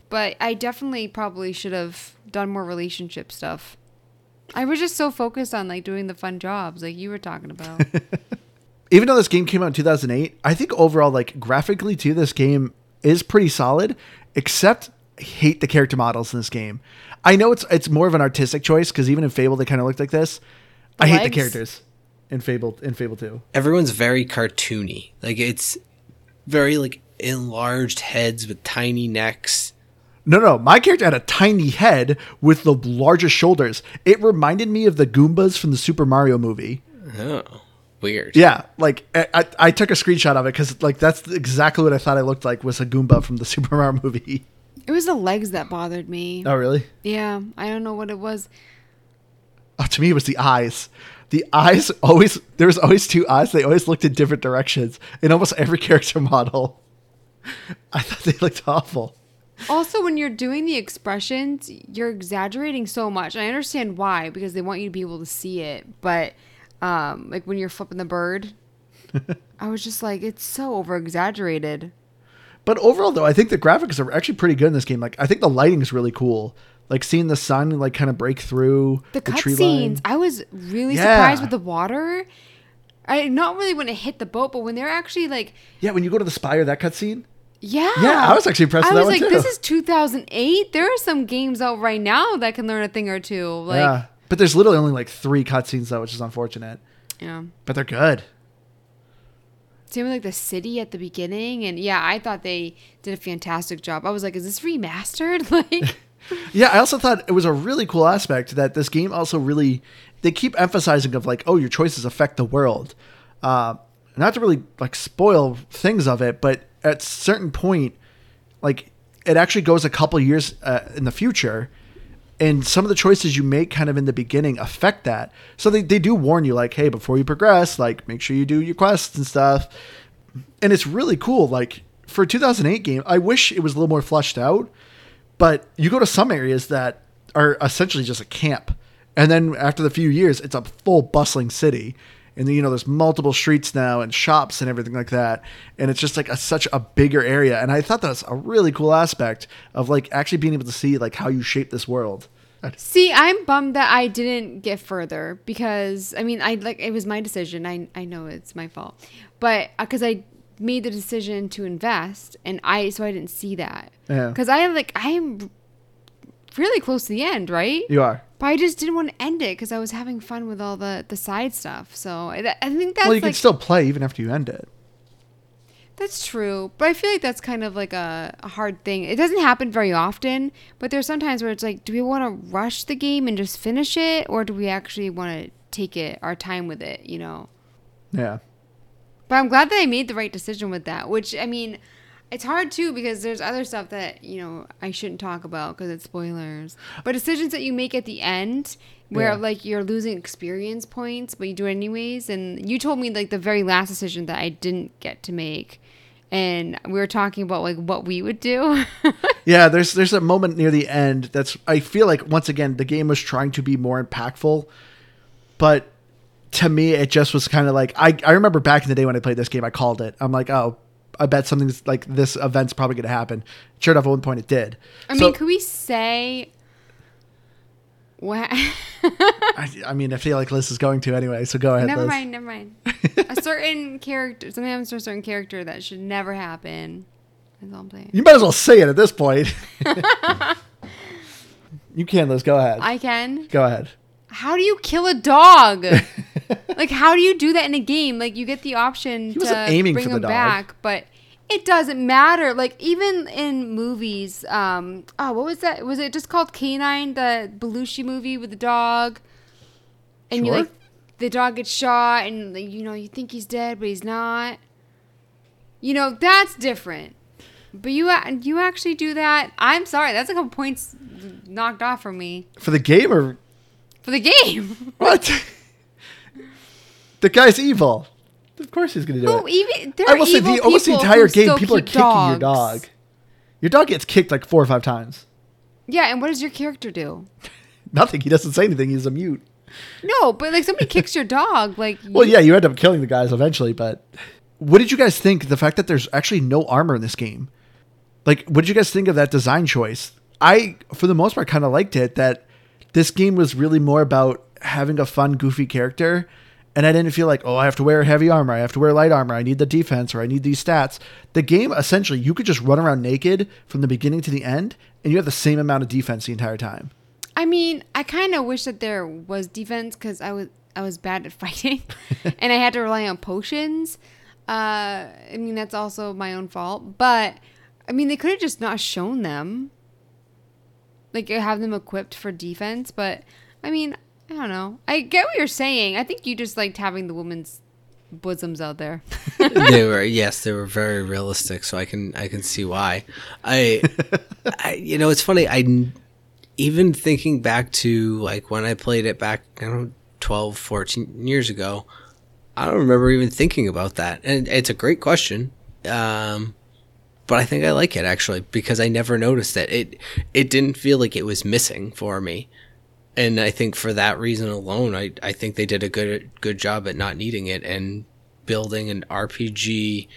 but I definitely probably should have done more relationship stuff. I was just so focused on, like, doing the fun jobs like you were talking about. Even though this game came out in 2008, I think overall, like, graphically, too, this game is pretty solid, except I hate the character models in this game. I know it's more of an artistic choice, because even in Fable, they kind of looked like this. I hate the characters in Fable 2. Everyone's very cartoony. Like, it's very, like, enlarged heads with tiny necks. No, my character had a tiny head with the largest shoulders. It reminded me of the Goombas from the Super Mario movie. Oh, weird. Yeah, like, I took a screenshot of it because, like, that's exactly what I thought I looked like, was a Goomba from the Super Mario movie. It was the legs that bothered me. Oh, really? Yeah, I don't know what it was. Oh, to me, it was the eyes. The eyes always, there was always two eyes. They always looked in different directions in almost every character model. I thought they looked awful. Also, when you're doing the expressions, you're exaggerating so much. And I understand why, because they want you to be able to see it. But like when you're flipping the bird, I was just like, it's so over-exaggerated. But overall, though, I think the graphics are actually pretty good in this game. Like, I think the lighting is really cool. Like, seeing the sun, like, kind of break through the tree line. The cutscenes. I was really surprised with the water. I not really when it hit the boat, but when they're actually like... Yeah, when you go to the spire, that cutscene... Yeah. Yeah, I was actually impressed with that one, too. I was like, this is 2008? There are some games out right now that can learn a thing or two. Like, yeah, but there's literally only like 3 cutscenes, though, which is unfortunate. Yeah. But they're good. Same with like the city at the beginning. And yeah, I thought they did a fantastic job. I was like, is this remastered? Like... Yeah, I also thought it was a really cool aspect that this game also really... They keep emphasizing of like, oh, your choices affect the world. Not to really like spoil things of it, but... At certain point, like, it actually goes a couple years in the future, and some of the choices you make kind of in the beginning affect that. So they do warn you, like, hey, before you progress, like, make sure you do your quests and stuff. And it's really cool. Like, for a 2008 game, I wish it was a little more fleshed out, but you go to some areas that are essentially just a camp. And then after the few years, it's a full bustling city. And, you know, there's multiple streets now and shops and everything like that. And it's just like such a bigger area. And I thought that was a really cool aspect of like actually being able to see like how you shape this world. See, I'm bummed that I didn't get further because, I mean, I like it was my decision. I know it's my fault. But because I made the decision to invest, and so I didn't see that. Because yeah. I am really close to the end, right? You are. But I just didn't want to end it because I was having fun with all the side stuff. So I think that's you can still play even after you end it. That's true. But I feel like that's kind of like a hard thing. It doesn't happen very often, but there's some times where it's like, do we want to rush the game and just finish it? Or do we actually want to take our time with it, you know? Yeah. But I'm glad that I made the right decision with that, which, I mean, it's hard too because there's other stuff that, you know, I shouldn't talk about because it's spoilers. But decisions that you make at the end where you're losing experience points, but you do it anyways. And you told me the very last decision that I didn't get to make. And we were talking about what we would do. Yeah, there's a moment near the end that's, I feel like, once again, the game was trying to be more impactful. But to me, it just was kind of I remember back in the day when I played this game, I called it. I'm like, oh, I bet something's this event's probably going to happen. Sure enough, at one point it did. I mean, could we say what? I mean, I feel like Liz is going to anyway, so go ahead, Liz. Never mind. A certain character, something happens to a certain character that should never happen. That's all I'm saying. You might as well say it at this point. You can, Liz. Go ahead. I can? Go ahead. How do you kill a dog? How do you do that in a game? You get the option to bring him back, but it doesn't matter. Even in movies, what was that? Was it just called K9, the Belushi movie with the dog? And sure. The dog gets shot, and you think he's dead, but he's not. That's different. But you actually do that. I'm sorry, that's a couple points knocked off from me. For the game or for the game? What? The guy's evil. Of course he's going to do it. Even, there I will say, almost the entire game, people are kicking dogs. Your dog. Your dog gets kicked 4 or 5 times. Yeah, and what does your character do? Nothing. He doesn't say anything. He's a mute. No, but somebody kicks your dog. Well, yeah, you end up killing the guys eventually, but what did you guys think? The fact that there's actually no armor in this game. What did you guys think of that design choice? I, for the most part, kind of liked it, that this game was really more about having a fun, goofy character. And I didn't feel I have to wear heavy armor. I have to wear light armor. I need the defense or I need these stats. The game, essentially, you could just run around naked from the beginning to the end and you have the same amount of defense the entire time. I mean, I kind of wish that there was defense because I was bad at fighting and I had to rely on potions. I mean, that's also my own fault. But, I mean, they could have just not shown them. Have them equipped for defense. But, I mean, I don't know. I get what you're saying. I think you just liked having the women's bosoms out there. They were very realistic. So I can see why. It's funny. Even thinking back to when I played it back, 12, 14 years ago, I don't remember even thinking about that. And it's a great question. But I think I like it actually because I never noticed it. It didn't feel like it was missing for me. And I think for that reason alone, I think they did a good job at not needing it and building an RPG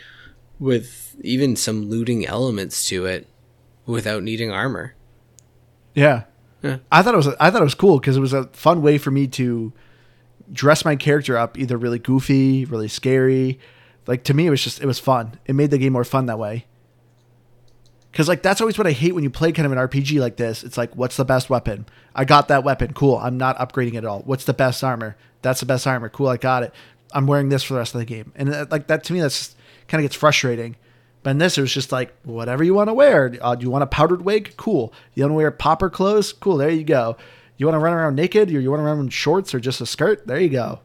with even some looting elements to it without needing armor. Yeah. I thought it was cool because it was a fun way for me to dress my character up either really goofy, really scary. To me, it was fun. It made the game more fun that way. Because, that's always what I hate when you play kind of an RPG like this. It's what's the best weapon? I got that weapon. Cool. I'm not upgrading it at all. What's the best armor? That's the best armor. Cool. I got it. I'm wearing this for the rest of the game. And, that to me, that's kind of gets frustrating. But in this, it was just whatever you want to wear. Do you want a powdered wig? Cool. You want to wear popper clothes? Cool. There you go. You want to run around naked? Or you want to run around in shorts or just a skirt? There you go.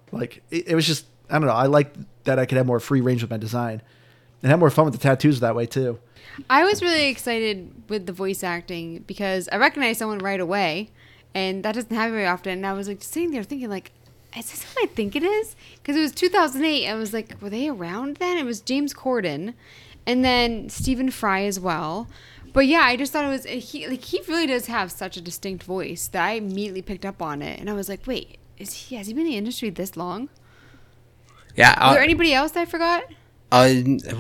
It was just, I don't know. I like that I could have more free range with my design. And have more fun with the tattoos that way, too. I was really excited with the voice acting because I recognized someone right away, and that doesn't happen very often. And I was sitting there thinking, is this what I think it is? Because it was 2008. I was were they around then? It was James Corden, and then Stephen Fry as well. But yeah, I just thought it was he really does have such a distinct voice that I immediately picked up on it, and I was wait, has he been in the industry this long? Yeah. Was there anybody else that I forgot?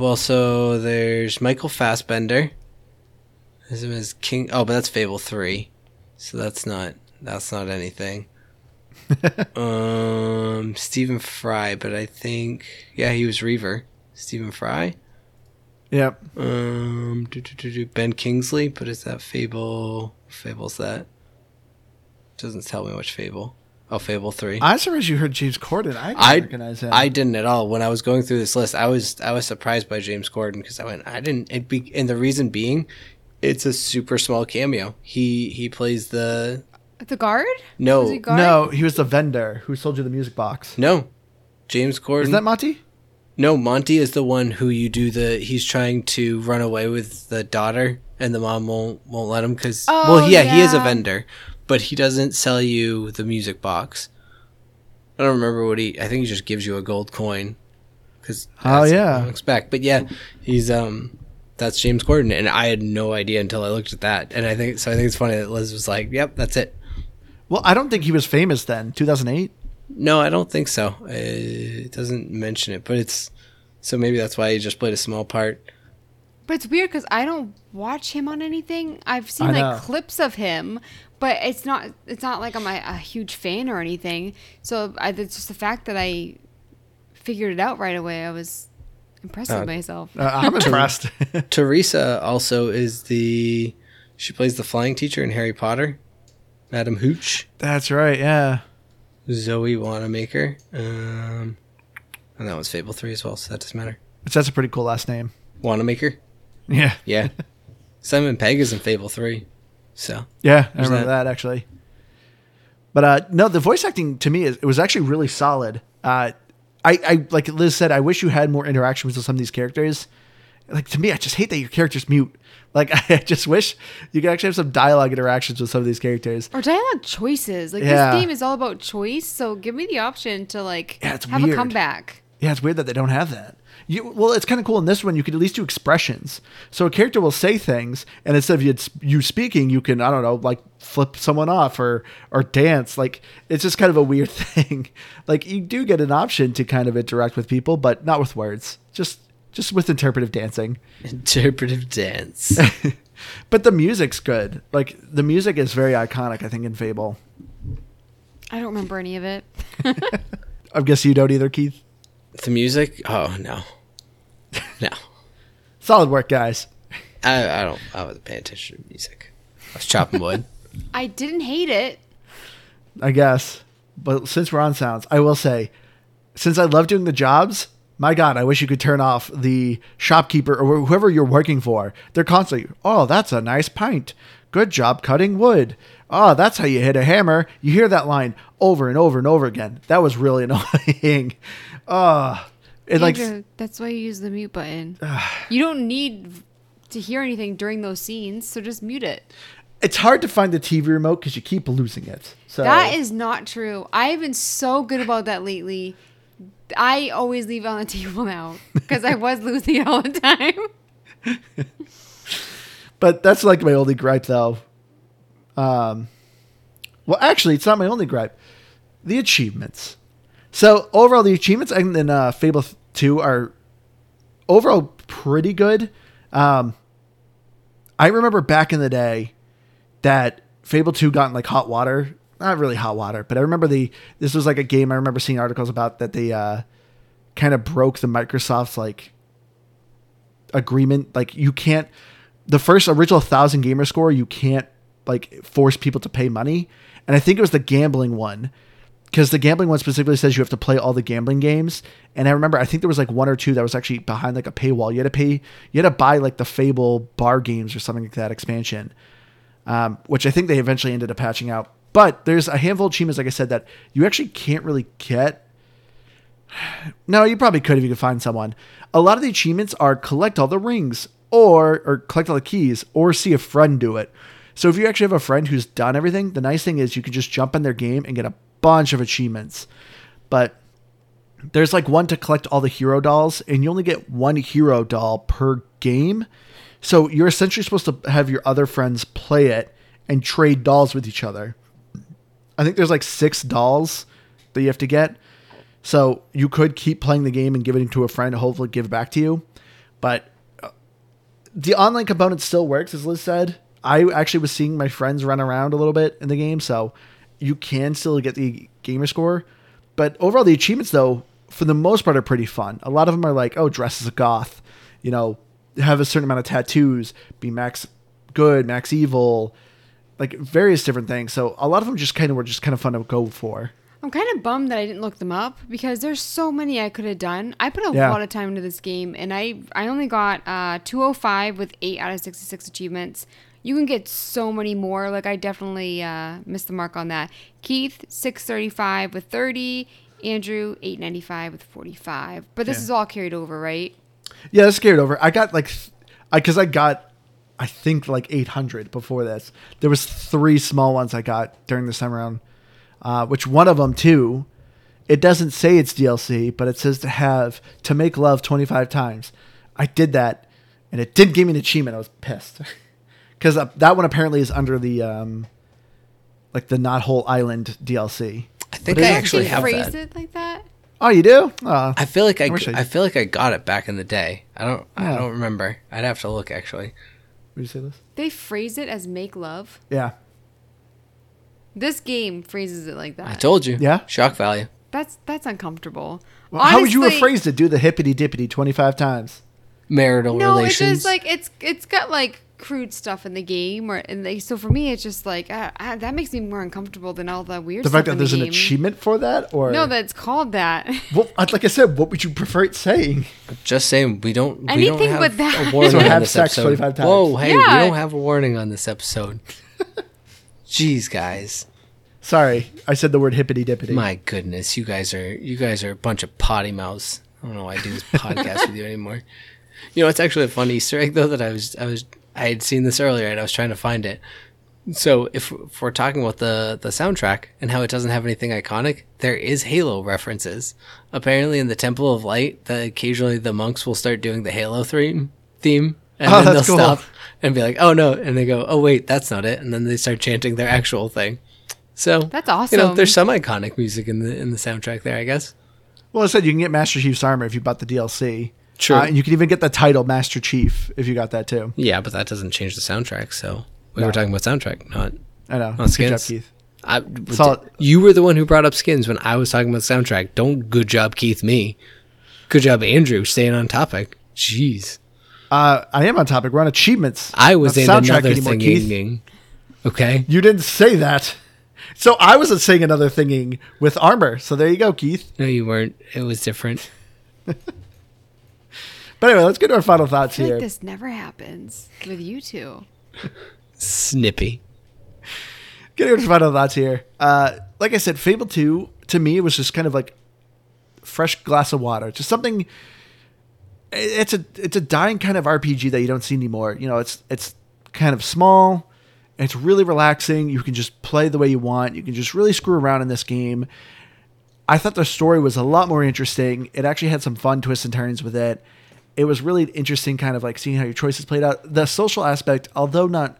So there's Michael Fassbender. His name is King. Oh, but that's Fable 3. So that's not. That's not anything. Stephen Fry, but I think... Yeah, he was Reaver. Stephen Fry? Yep. Ben Kingsley, but is that Fable... Fable's that? Doesn't tell me which Fable. Oh, Fable 3. I'm surprised you heard James Corden. I didn't recognize that. I didn't at all. When I was going through this list, I was surprised by James Corden because I went, I didn't... And the reason being, it's a super small cameo. He plays the... The guard? No. Was he guard? No, he was the vendor who sold you the music box. No. James Corden. Isn't that Monty? No, Monty is the one who you do the... He's trying to run away with the daughter, and the mom won't let him because... Oh, well, yeah, he is a vendor, but he doesn't sell you the music box. I don't remember what he... I think he just gives you a gold coin. Cause oh, yeah. Looks back. But, yeah, he's... That's James Corden, and I had no idea until I looked at that. And I think it's funny that Liz was like, yep, that's it. Well, I don't think he was famous then, 2008. No, I don't think so. It doesn't mention it, but it's... So maybe that's why he just played a small part. But it's weird because I don't watch him on anything. I've seen like clips of him, but it's not like I'm a huge fan or anything. So it's just the fact that I figured it out right away. I was impressed with myself. I'm impressed. Teresa also is the... She plays the flying teacher in Harry Potter. Madam Hooch. That's right, yeah. Zoe Wanamaker. And that was Fable 3 as well, so that doesn't matter. That's a pretty cool last name. Wanamaker? Yeah. Yeah. Simon Pegg is in Fable 3. So yeah, I remember that actually. But no, the voice acting to me, it was actually really solid. I like Liz said, I wish you had more interactions with some of these characters. Like, to me, I just hate that your character's mute. Like, I just wish you could actually have some dialogue interactions with some of these characters. Or dialogue choices. Like, This game is all about choice, so give me the option to, like, have weird. A comeback. Yeah, it's weird that they don't have that. Well, it's kind of cool in this one. You could at least do expressions. So a character will say things, and instead of you speaking, you can, I don't know, like, flip someone off or dance. Like, it's just kind of a weird thing. Like, you do get an option to kind of interact with people, but not with words. Just with interpretive dancing. Interpretive dance. But the music's good. Like, the music is very iconic, I think, in Fable. I don't remember any of it. I guess you don't either, Keith? The music? Oh, no. No. Solid work, guys. I wasn't paying attention to music. I was chopping wood. I didn't hate it. I guess. But since we're on sounds, I will say, since I love doing the jobs... My God, I wish you could turn off the shopkeeper or whoever you're working for. They're constantly, oh, that's a nice pint. Good job cutting wood. Oh, that's how you hit a hammer. You hear that line over and over and over again. That was really annoying. Andrew, that's why you use the mute button. You don't need to hear anything during those scenes, so just mute it. It's hard to find the TV remote because you keep losing it. So that is not true. I've been so good about that lately. I always leave it on the table now because I was losing it all the time. But that's like my only gripe, though. Well, actually, it's not my only gripe. The achievements. So overall, the achievements in Fable 2 are overall pretty good. I remember back in the day that Fable 2 got in like hot water. Not really hot water, but I remember this was like a game I remember seeing articles about that they kind of broke the Microsoft's like agreement. Like you can't, the first original 1,000 gamer score, you can't like force people to pay money. And I think it was the gambling one because the gambling one specifically says you have to play all the gambling games. And I remember, I think there was like one or two that was actually behind like a paywall. You had to buy like the Fable bar games or something like that expansion, which I think they eventually ended up patching out. But there's a handful of achievements, like I said, that you actually can't really get. No, you probably could if you could find someone. A lot of the achievements are collect all the rings or collect all the keys or see a friend do it. So if you actually have a friend who's done everything, the nice thing is you can just jump in their game and get a bunch of achievements. But there's like one to collect all the hero dolls, and you only get one hero doll per game. So you're essentially supposed to have your other friends play it and trade dolls with each other. I think there's like 6 dolls that you have to get. So you could keep playing the game and give it to a friend to hopefully give back to you. But the online component still works, as Liz said. I actually was seeing my friends run around a little bit in the game, so you can still get the gamer score. But overall, the achievements, though, for the most part, are pretty fun. A lot of them are like, oh, dress as a goth, you know, have a certain amount of tattoos, be max good, max evil, like various different things. So a lot of them just kind of were just kind of fun to go for. I'm kind of bummed that I didn't look them up because there's so many I could have done. I put a lot of time into this game, and I only got 205 with 8 out of 66 achievements. You can get so many more. Like, I definitely missed the mark on that. Keith, 635 with 30. Andrew, 895 with 45. But this is all carried over, right? Yeah, this is carried over. I got, like, I think, like 800 before this. There was 3 small ones I got during this time around. Which one of them, too, it doesn't say it's DLC, but it says to make love 25 times. I did that, and it didn't give me an achievement. I was pissed. Because that one apparently is under the, the Not Whole Island DLC. I think I actually have that. Did you phrase it like that? Oh, you do? I feel like I feel like I got it back in the day. I don't remember. I'd have to look, actually. Would you say this? They phrase it as make love? Yeah. This game phrases it like that. I told you. Yeah. Shock value. That's uncomfortable. Well, honestly, how would you have phrased it? Do the hippity-dippity 25 times. Marital relations. No, it's just like, it's got like crude stuff in the game. So for me, it's just like, that makes me more uncomfortable than all the weird stuff in the game. The fact that there's an achievement for that? Or no, that's called that. Well, like I said, what would you prefer it saying? I'm just saying, we don't have but that. A warning so have sex episode. 25 times. Whoa, hey, we don't have a warning on this episode. Jeez, guys. Sorry, I said the word hippity-dippity. My goodness, you guys are a bunch of potty mouths. I don't know why I do this podcast with you anymore. You know, it's actually a fun Easter egg, though, that I had seen this earlier, and I was trying to find it. So if we're talking about the soundtrack and how it doesn't have anything iconic, there is Halo references. Apparently in the Temple of Light, occasionally the monks will start doing the Halo 3 theme. And then they'll stop and be like, oh, no. And they go, oh, wait, that's not it. And then they start chanting their actual thing. So that's awesome. You know, there's some iconic music in the soundtrack there, I guess. Well, I said you can get Master Chief's armor if you bought the DLC. True. And you can even get the title Master Chief if you got that, too. Yeah, but that doesn't change the soundtrack. So we were talking about soundtrack, not I know. Not skins. Good job, Keith. You were the one who brought up skins when I was talking about soundtrack. Don't good job, Keith, me. Good job, Andrew, staying on topic. Jeez. I am on topic. We're on achievements. I was in another thinging. Okay. You didn't say that. So I wasn't saying another thinging with armor. So there you go, Keith. No, you weren't. It was different. But anyway, let's get to our final thoughts here. I feel like this never happens with you two. Snippy. Getting to our final thoughts here. Like I said, Fable 2, to me, was just kind of like fresh glass of water. Just something... It's a dying kind of RPG that you don't see anymore. You know, it's kind of small. It's really relaxing. You can just play the way you want. You can just really screw around in this game. I thought the story was a lot more interesting. It actually had some fun twists and turns with it. It was really interesting kind of like seeing how your choices played out. The social aspect, although not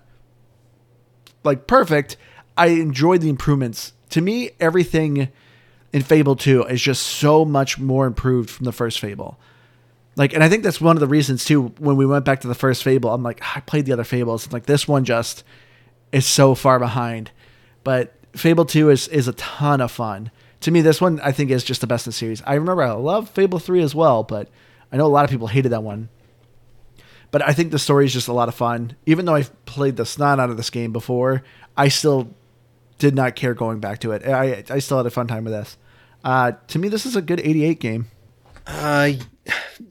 like perfect, I enjoyed the improvements. To me, everything in Fable 2 is just so much more improved from the first Fable. Like, and I think that's one of the reasons, too, when we went back to the first Fable, I'm like, I played the other Fables. I'm like, this one just is so far behind. But Fable 2 is a ton of fun. To me, this one, I think, is just the best in the series. I remember I love Fable 3 as well, but I know a lot of people hated that one. But I think the story is just a lot of fun. Even though I've played the snot out of this game before, I still did not care going back to it. I still had a fun time with this. To me, this is a good 88 game.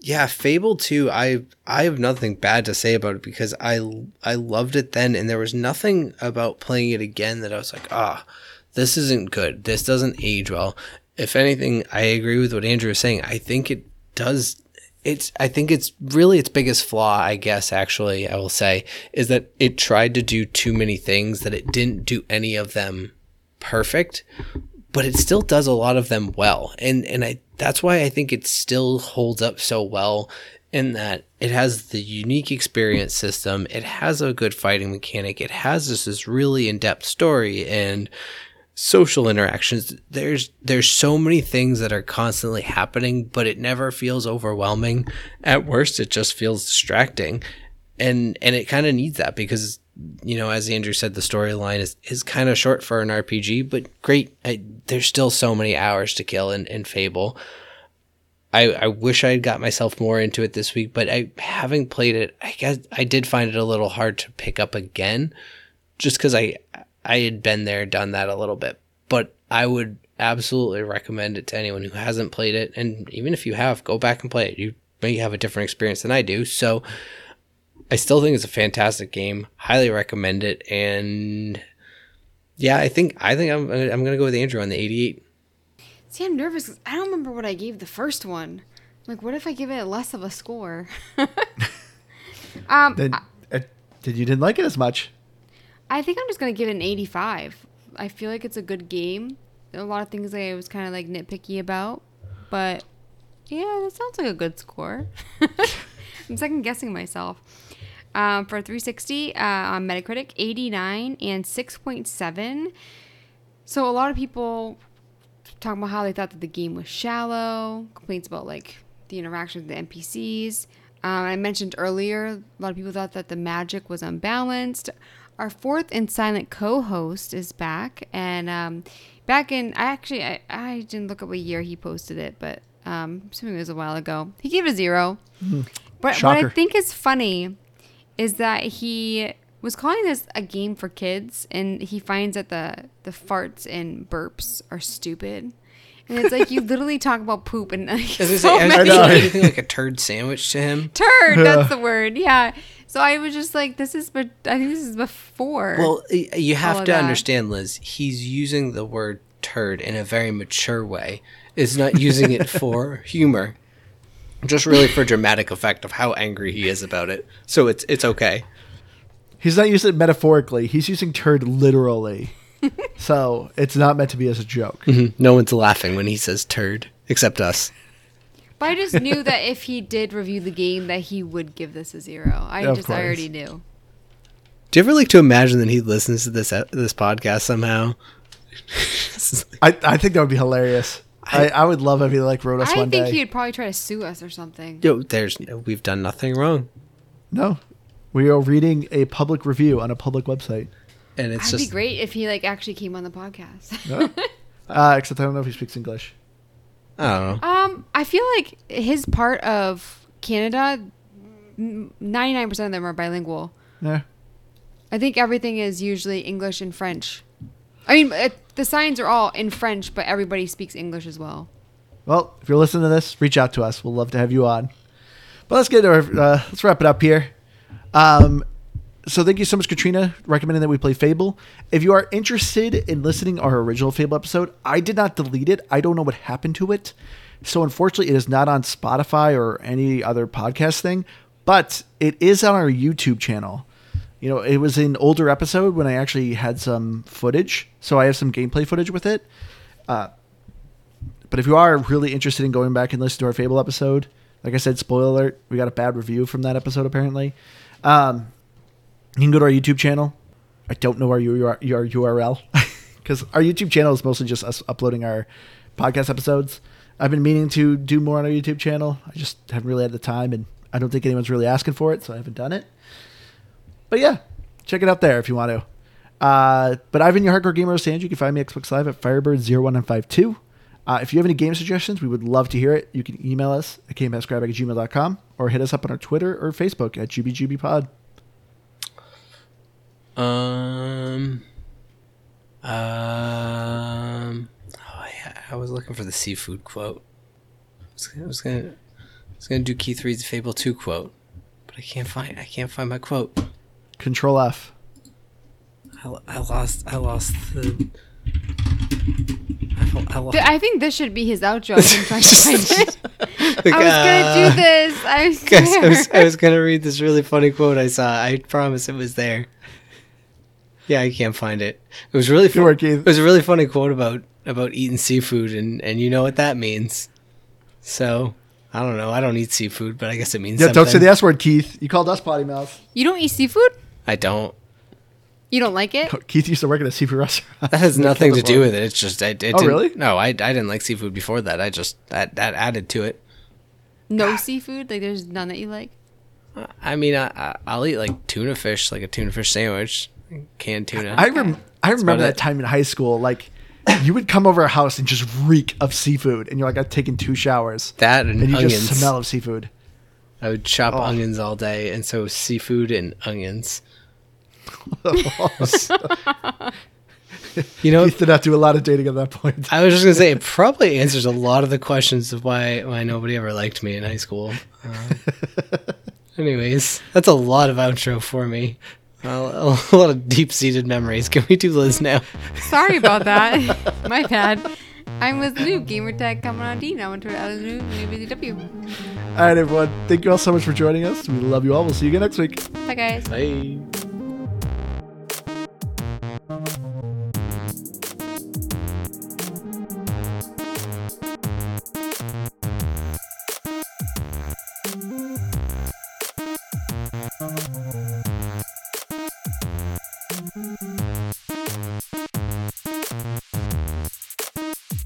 Yeah, Fable 2, I have nothing bad to say about it because I loved it then, and there was nothing about playing it again that I was like, this isn't good. This doesn't age well. If anything, I agree with what Andrew was saying. I think it does. I think it's really its biggest flaw, I guess, actually, I will say, is that it tried to do too many things, that it didn't do any of them perfect, but it still does a lot of them well. And that's why I think it still holds up so well, in that it has the unique experience system. It has a good fighting mechanic. It has this really in-depth story and social interactions. There's so many things that are constantly happening, but it never feels overwhelming. At worst, it just feels distracting. And it kind of needs that because you know, as Andrew said, the storyline is kind of short for an RPG, but great. There's still so many hours to kill in Fable. I wish I had got myself more into it this week, but having played it, I guess I did find it a little hard to pick up again, just because I had been there, done that a little bit. But I would absolutely recommend it to anyone who hasn't played it. And even if you have, go back and play it. You may have a different experience than I do. So I still think it's a fantastic game. Highly recommend it. And yeah, I think I'm going to go with Andrew on the 88. See, I'm nervous because I don't remember what I gave the first one. Like, what if I give it less of a score? Then you didn't like it as much. I think I'm just going to give it an 85. I feel like it's a good game. There are a lot of things I was kind of like nitpicky about, but yeah, that sounds like a good score. I'm second guessing myself. For 360 on Metacritic, 89 and 6.7. So a lot of people talking about how they thought that the game was shallow, complaints about like the interaction with the NPCs. I mentioned earlier, a lot of people thought that the magic was unbalanced. Our fourth and silent co-host is back, and I didn't look up what year he posted it, but assuming it was a while ago. He gave it a 0. But shocker. What I think is funny is that he was calling this a game for kids, and he finds that the farts and burps are stupid. And it's like, you literally talk about poop and anything like a turd sandwich to him. Turd, that's the word. Yeah. So I was just like, I think this is before. Well, you have to understand, Liz, he's using the word turd in a very mature way. It's not using it for humor, just really for dramatic effect of how angry he is about it. So it's okay. He's not using it metaphorically. He's using turd literally. So it's not meant to be as a joke. Mm-hmm. No one's laughing when he says turd, except us. But I just knew that if he did review the game, that he would give this a 0. I already knew. Do you ever like to imagine that he listens to this podcast somehow? I think that would be hilarious. I would love if he like wrote us one day. I think he'd probably try to sue us or something. Yo, we've done nothing wrong. No, we are reading a public review on a public website. And it's That'd be great if he like actually came on the podcast. No. Except I don't know if he speaks English. I don't know. I feel like his part of Canada, 99% of them are bilingual. Yeah. I think everything is usually English and French. I mean, the signs are all in French, but everybody speaks English as well. Well, if you're listening to this, reach out to us. We'll love to have you on. But let's get let's wrap it up here. So thank you so much, Katrina, recommending that we play Fable. If you are interested in listening to our original Fable episode, I did not delete it. I don't know what happened to it. So unfortunately, it is not on Spotify or any other podcast thing, but it is on our YouTube channel. You know, it was an older episode when I actually had some footage. So I have some gameplay footage with it. But if you are really interested in going back and listening to our Fable episode, like I said, spoiler alert, we got a bad review from that episode apparently. You can go to our YouTube channel. I don't know our URL because our YouTube channel is mostly just us uploading our podcast episodes. I've been meaning to do more on our YouTube channel. I just haven't really had the time, and I don't think anyone's really asking for it, so I haven't done it. But yeah, check it out there if you want to. But I've been your Hardcore Gamer, Sand. You can find me Xbox Live at Firebird01952. If you have any game suggestions, we would love to hear it. You can email us at KMSGrabbackGmail.com or hit us up on our Twitter or Facebook at JubyJubyPod. I was looking for the seafood quote. I was gonna do Keith Reed's Fable 2 quote, but I can't find my quote. Control F. I lost. I think this should be his outro. I was gonna do this. I swear. Guys, I was gonna read this really funny quote I saw. I promise it was there. Yeah, I can't find it. It was really it was a really funny quote about eating seafood, and you know what that means. So, I don't know. I don't eat seafood, but I guess it means something. Don't say the S word, Keith. You called us potty mouth. You don't eat seafood? I don't. You don't like it? No, Keith used to work at a seafood restaurant. That has nothing to do with it. It's just... Really? No, I didn't like seafood before that. I just... That added to it. No seafood? Like, there's none that you like? I mean, I'll eat like tuna fish, like a tuna fish sandwich, canned tuna. I remember that time in high school, like you would come over our house and just reek of seafood, and you're like, I've taken 2 showers. That and onions. You just smell of seafood. I would chop onions all day, and so seafood and onions. You know, you did not do a lot of dating at that point. I was just gonna say it probably answers a lot of the questions of why nobody ever liked me in high school. Anyways, that's a lot of outro for me. A lot of deep-seated memories. Can we do Liz now? Sorry about that. My bad. I'm Liz New, gamertag coming on D now on Twitter at Liz New. All right, everyone. Thank you all so much for joining us. We love you all. We'll see you again next week. Bye, guys. Bye.